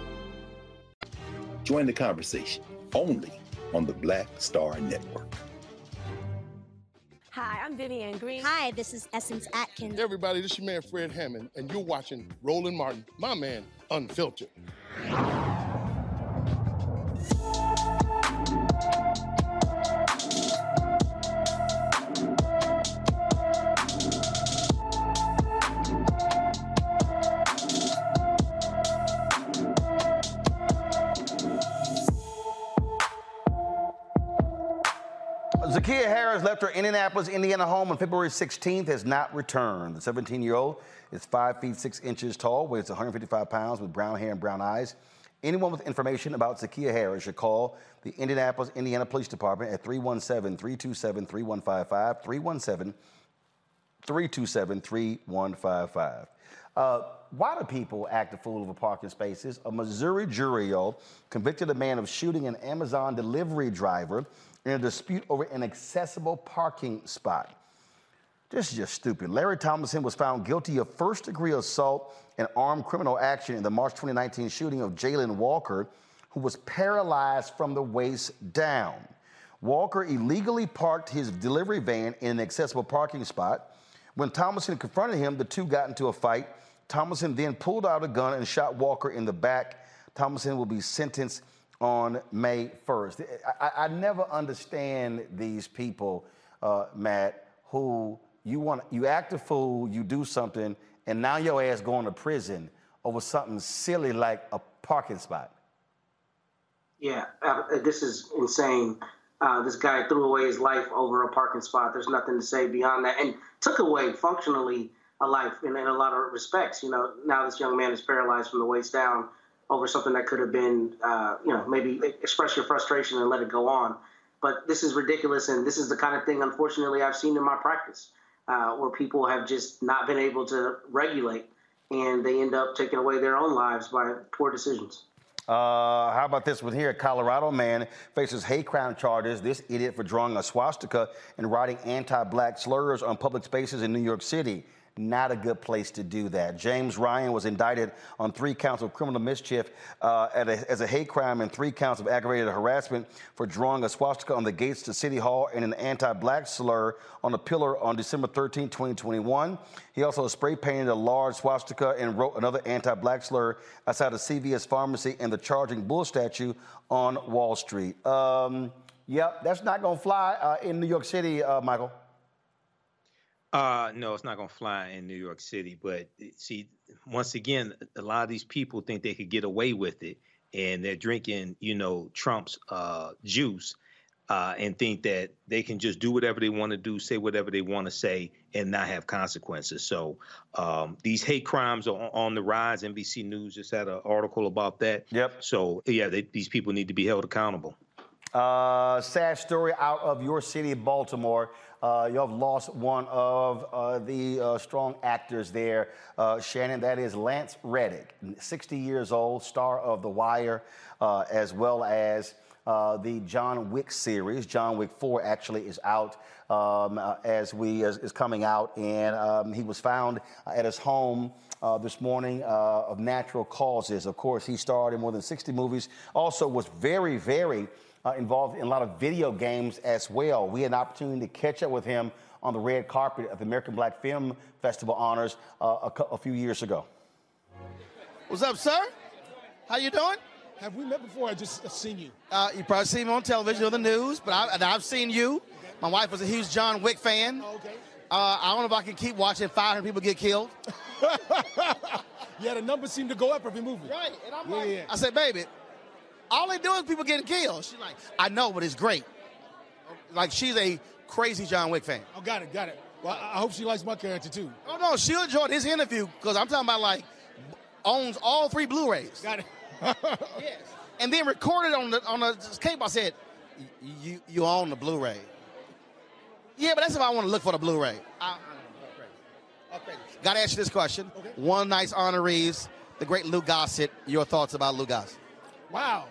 Join the conversation only on the Black Star Network. Hi, I'm Vivian Green. Hi, this is Essence Atkins. Hey everybody, this is your man Fred Hammond, and you're watching Roland Martin, my man, Unfiltered. Zakiya Harris left her Indianapolis, Indiana home on February 16th, has not returned. The 17-year-old is 5 feet 6 inches tall, weighs 155 pounds, with brown hair and brown eyes. Anyone with information about Zakiya Harris should call the Indianapolis, Indiana Police Department at 317-327-3155, 317-327-3155. Why do people act a fool over parking spaces? A Missouri jury convicted a man of shooting an Amazon delivery driver in a dispute over an accessible parking spot. This is just stupid. Larry Tomlinson was found guilty of first-degree assault and armed criminal action in the March 2019 shooting of Jalen Walker, who was paralyzed from the waist down. Walker illegally parked his delivery van in an accessible parking spot When Thomason confronted him, the two got into a fight. Thomason then pulled out a gun and shot Walker in the back. Thomason will be sentenced on May 1st. I never understand these people, Matt, who you act a fool, you do something, and now your ass going to prison over something silly like a parking spot. Yeah, this is insane. This guy threw away his life over a parking spot. There's nothing to say beyond that. And took away, functionally, a life in a lot of respects. You know, now this young man is paralyzed from the waist down over something that could have been, you know, maybe express your frustration and let it go on. But this is ridiculous, and this is the kind of thing, unfortunately, I've seen in my practice, where people have just not been able to regulate, and they end up taking away their own lives by poor decisions. How about this one here? A Colorado man faces hate crime charges. This idiot for drawing a swastika and writing anti-black slurs on public spaces in New York City. Not a good place to do that. James Ryan was indicted on 3 counts of criminal mischief as a hate crime and 3 counts of aggravated harassment for drawing a swastika on the gates to City Hall and an anti-black slur on a pillar on December 13, 2021. He also spray-painted a large swastika and wrote another anti-black slur outside a CVS pharmacy and the Charging Bull statue on Wall Street. Yep, that's not going to fly in New York City, Michael. No, it's not going to fly in New York City. But see, once again, a lot of these people think they could get away with it, and they're drinking, you know, Trump's juice, and think that they can just do whatever they want to do, say whatever they want to say, and not have consequences. So these hate crimes are on the rise. NBC News just had an article about that. Yep. So yeah, these people need to be held accountable. Sad story out of your city, Baltimore. You have lost one of the strong actors there, Shannon. That is Lance Reddick, 60 years old, star of The Wire, as well as the John Wick series. John Wick 4 actually is out is coming out, and he was found at his home this morning of natural causes. Of course, he starred in more than 60 movies. Also, was very, very involved in a lot of video games as well. We had an opportunity to catch up with him on the red carpet at the American Black Film Festival Honors a few years ago. What's up, sir? How you doing? Have we met before? I just seen you. You probably seen me on television or the news, but I've seen you. Okay. My wife was a huge John Wick fan. Oh, okay. I don't know if I can keep watching 500 people get killed. Yeah, the numbers seem to go up every movie. Right, and I'm like, yeah. I said, baby, all they do is people getting killed. She's like, I know, but it's great. Like, she's a crazy John Wick fan. Oh, got it, got it. Well, I hope she likes my character, too. Oh, no, she'll enjoy this interview, because I'm talking about, like, owns all 3 Blu-rays. Got it. Yes. And then recorded on the tape. I said, you own the Blu-ray. Yeah, but that's if I want to look for the Blu-ray. I don't know. Okay. Got to ask you this question. Okay. One night's honorees, the great Lou Gossett. Your thoughts about Lou Gossett? Wow.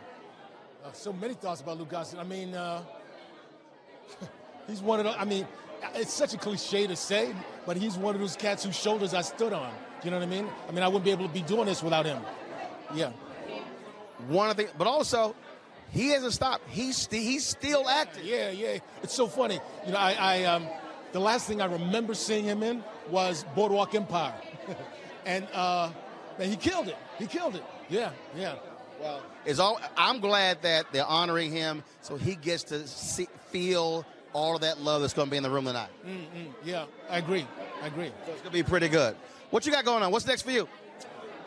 So many thoughts about Lou Gossett. I mean, he's one of those, I mean, it's such a cliche to say, but he's one of those cats whose shoulders I stood on. You know what I mean? I mean, I wouldn't be able to be doing this without him. Yeah. One of the, but also, he hasn't stopped. He's still acting. Yeah, yeah. It's so funny. You know, I the last thing I remember seeing him in was Boardwalk Empire. And he killed it. He killed it. Yeah, yeah. Well, I'm glad that they're honoring him, so he gets to feel all of that love that's going to be in the room tonight. Yeah, I agree. I agree. So it's going to be pretty good. What you got going on? What's next for you?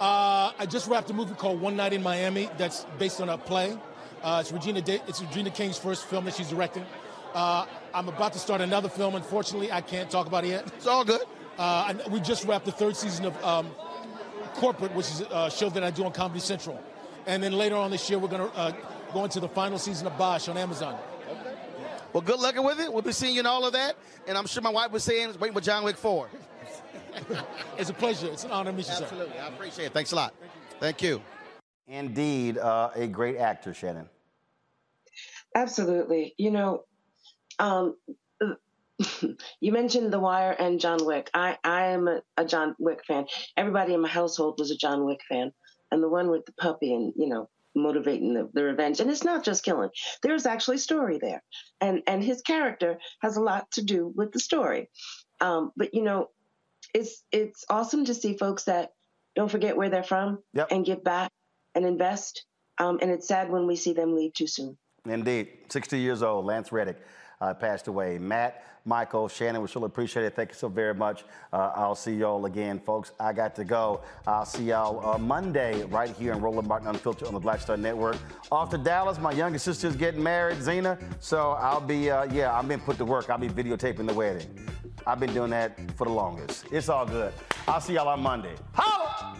I just wrapped a movie called One Night in Miami that's based on a play. It's Regina King's first film that she's directing. I'm about to start another film. Unfortunately, I can't talk about it yet. It's all good. We just wrapped the 3rd season of Corporate, which is a show that I do on Comedy Central. And then later on this year, we're going to go into the final season of Bosch on Amazon. Okay. Well, good luck with it. We'll be seeing you in all of that. And I'm sure my wife was saying, waiting for John Wick 4. It's a pleasure. It's an honor to meet you, sir. Absolutely. I appreciate it. Thanks a lot. Thank you. Indeed, a great actor, Shannon. Absolutely. You know, you mentioned The Wire and John Wick. I am a John Wick fan. Everybody in my household was a John Wick fan. And the one with the puppy and, you know, motivating the revenge. And it's not just killing. There's actually story there. And his character has a lot to do with the story. But, you know, it's awesome to see folks that don't forget where they're from yep. and give back and invest. And it's sad when we see them leave too soon. Indeed. 60 years old, Lance Reddick passed away. Matt, Michael, Shannon, we surely appreciate it. Thank you so very much. I'll see y'all again, folks. I got to go. I'll see y'all Monday right here in Roland Martin Unfiltered on the Black Star Network. Off to Dallas. My youngest sister is getting married, Zena. So I'll be, I've been put to work. I'll be videotaping the wedding. I've been doing that for the longest. It's all good. I'll see y'all on Monday. Holla!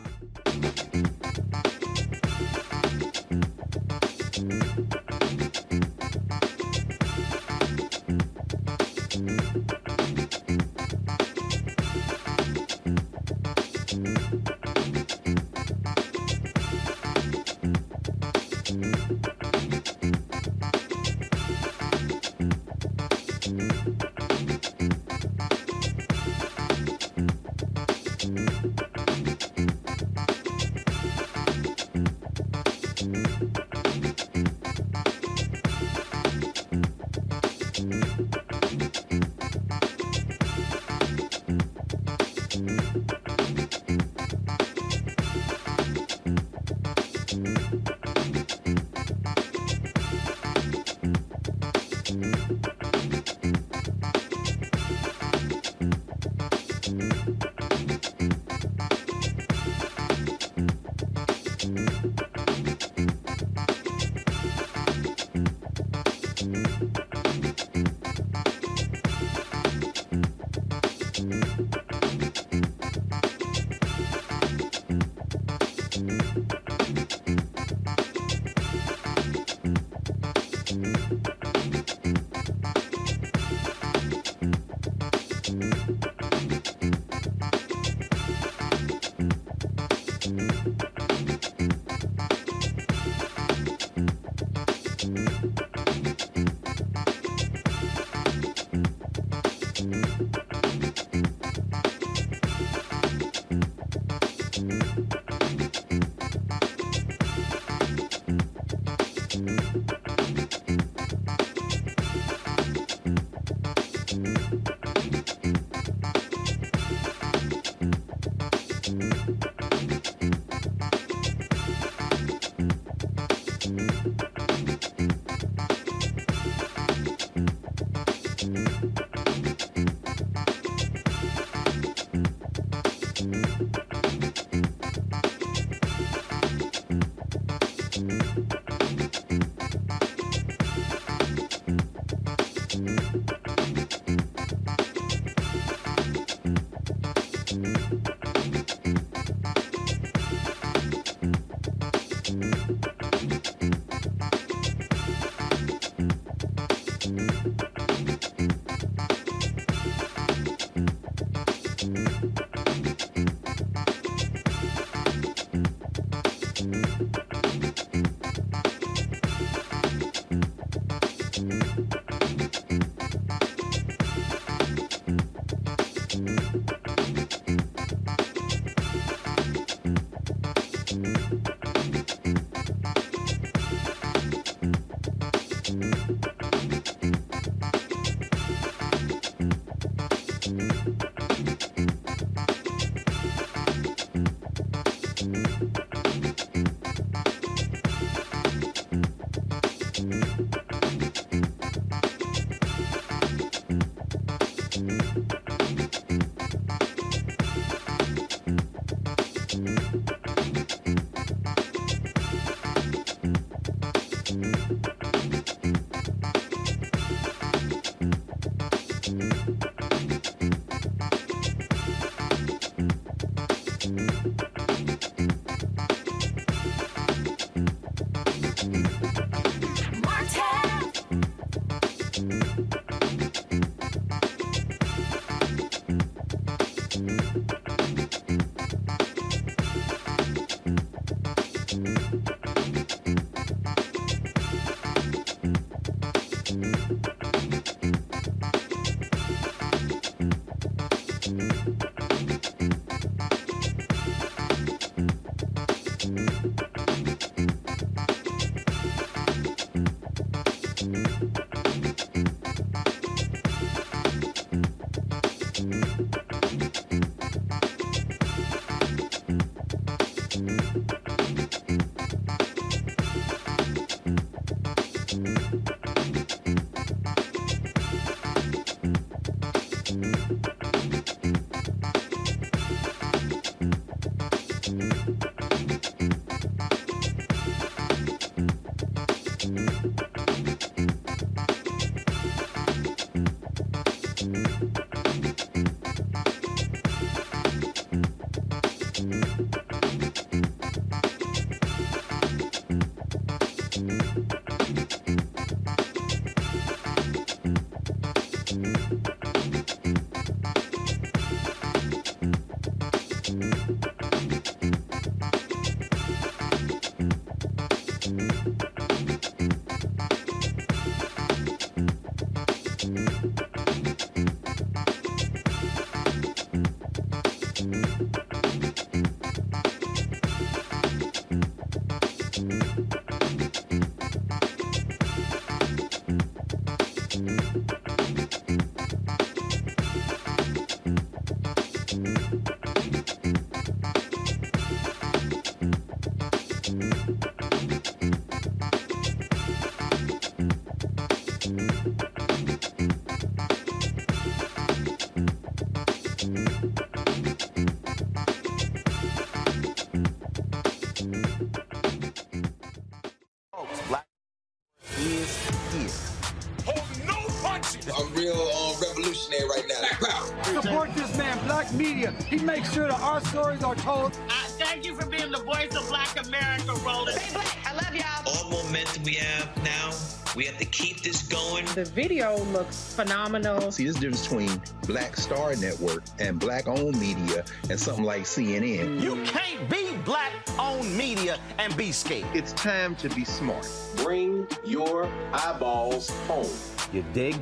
He makes sure that our stories are told. Thank you for being the voice of Black America, Roland. Stay black. I love y'all. All the momentum we have now, we have to keep this going. The video looks phenomenal. See, there's a difference between Black Star Network and Black-owned media and something like CNN. You can't be Black-owned media and be scared. It's time to be smart. Bring your eyeballs home. You dig?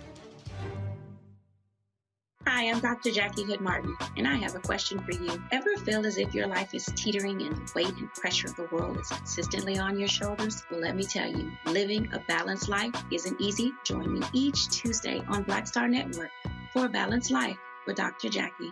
Hi, I'm Dr. Jackie Hood-Martin, and I have a question for you. Ever feel as if your life is teetering and the weight and pressure of the world is consistently on your shoulders? Well, let me tell you, living a balanced life isn't easy. Join me each Tuesday on Black Star Network for A Balanced Life with Dr. Jackie.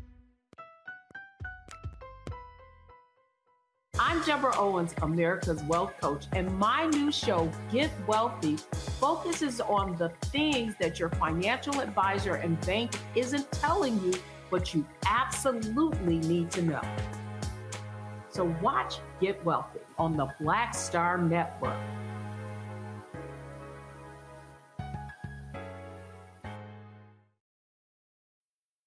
I'm Deborah Owens, America's Wealth Coach, and my new show, Get Wealthy, focuses on the things that your financial advisor and bank isn't telling you, but you absolutely need to know. So watch Get Wealthy on the Black Star Network.